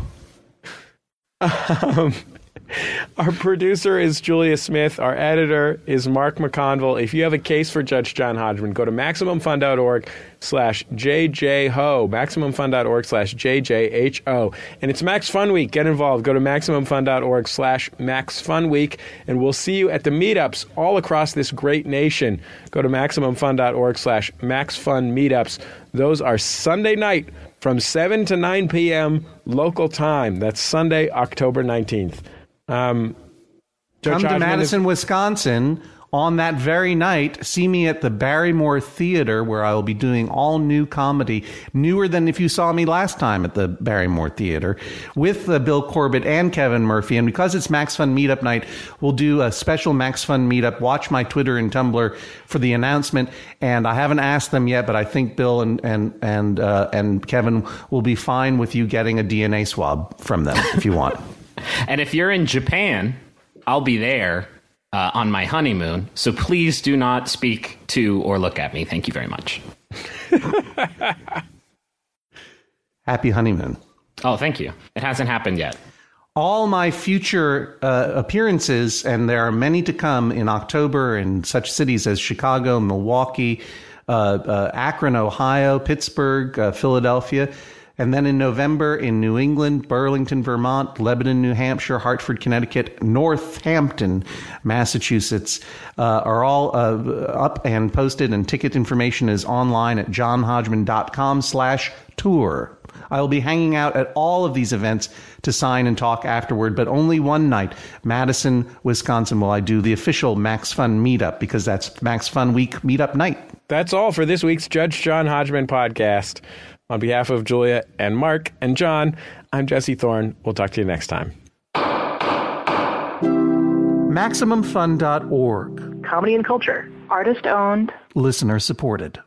Our producer is Julia Smith. Our editor is Mark McConville. If you have a case for Judge John Hodgman, go to MaximumFun.org/JJHO, MaximumFun.org/JJHO. And it's Max Fun Week. Get involved. Go to MaximumFun.org/Max Fun Week. And we'll see you at the meetups all across this great nation. Go to MaximumFun.org/Max Fun Meetups. Those are Sunday night from 7 to 9 p.m. local time. That's Sunday, October 19th. Come to Madison, Wisconsin on that very night. See me at the Barrymore Theater, where I will be doing all new comedy, newer than if you saw me last time at the Barrymore Theater, with Bill Corbett and Kevin Murphy. And because it's Max Fun Meetup night, we'll do a special Max Fun Meetup. Watch my Twitter and Tumblr for the announcement. And I haven't asked them yet, but I think Bill and Kevin will be fine with you getting a DNA swab from them if you want. And if you're in Japan, I'll be there on my honeymoon. So please do not speak to or look at me. Thank you very much. Happy honeymoon. Oh, thank you. It hasn't happened yet. All my future appearances, and there are many to come in October in such cities as Chicago, Milwaukee, Akron, Ohio, Pittsburgh, Philadelphia. And then in November in New England, Burlington, Vermont, Lebanon, New Hampshire, Hartford, Connecticut, Northampton, Massachusetts are all up and posted. And ticket information is online at johnhodgman.com/tour. I will be hanging out at all of these events to sign and talk afterward, but only one night, Madison, Wisconsin, will I do the official Max Fun Meetup, because that's Max Fun Week Meetup night. That's all for this week's Judge John Hodgman podcast. On behalf of Julia and Mark and John, I'm Jesse Thorne. We'll talk to you next time. MaximumFun.org. Comedy and culture. Artist owned. Listener supported.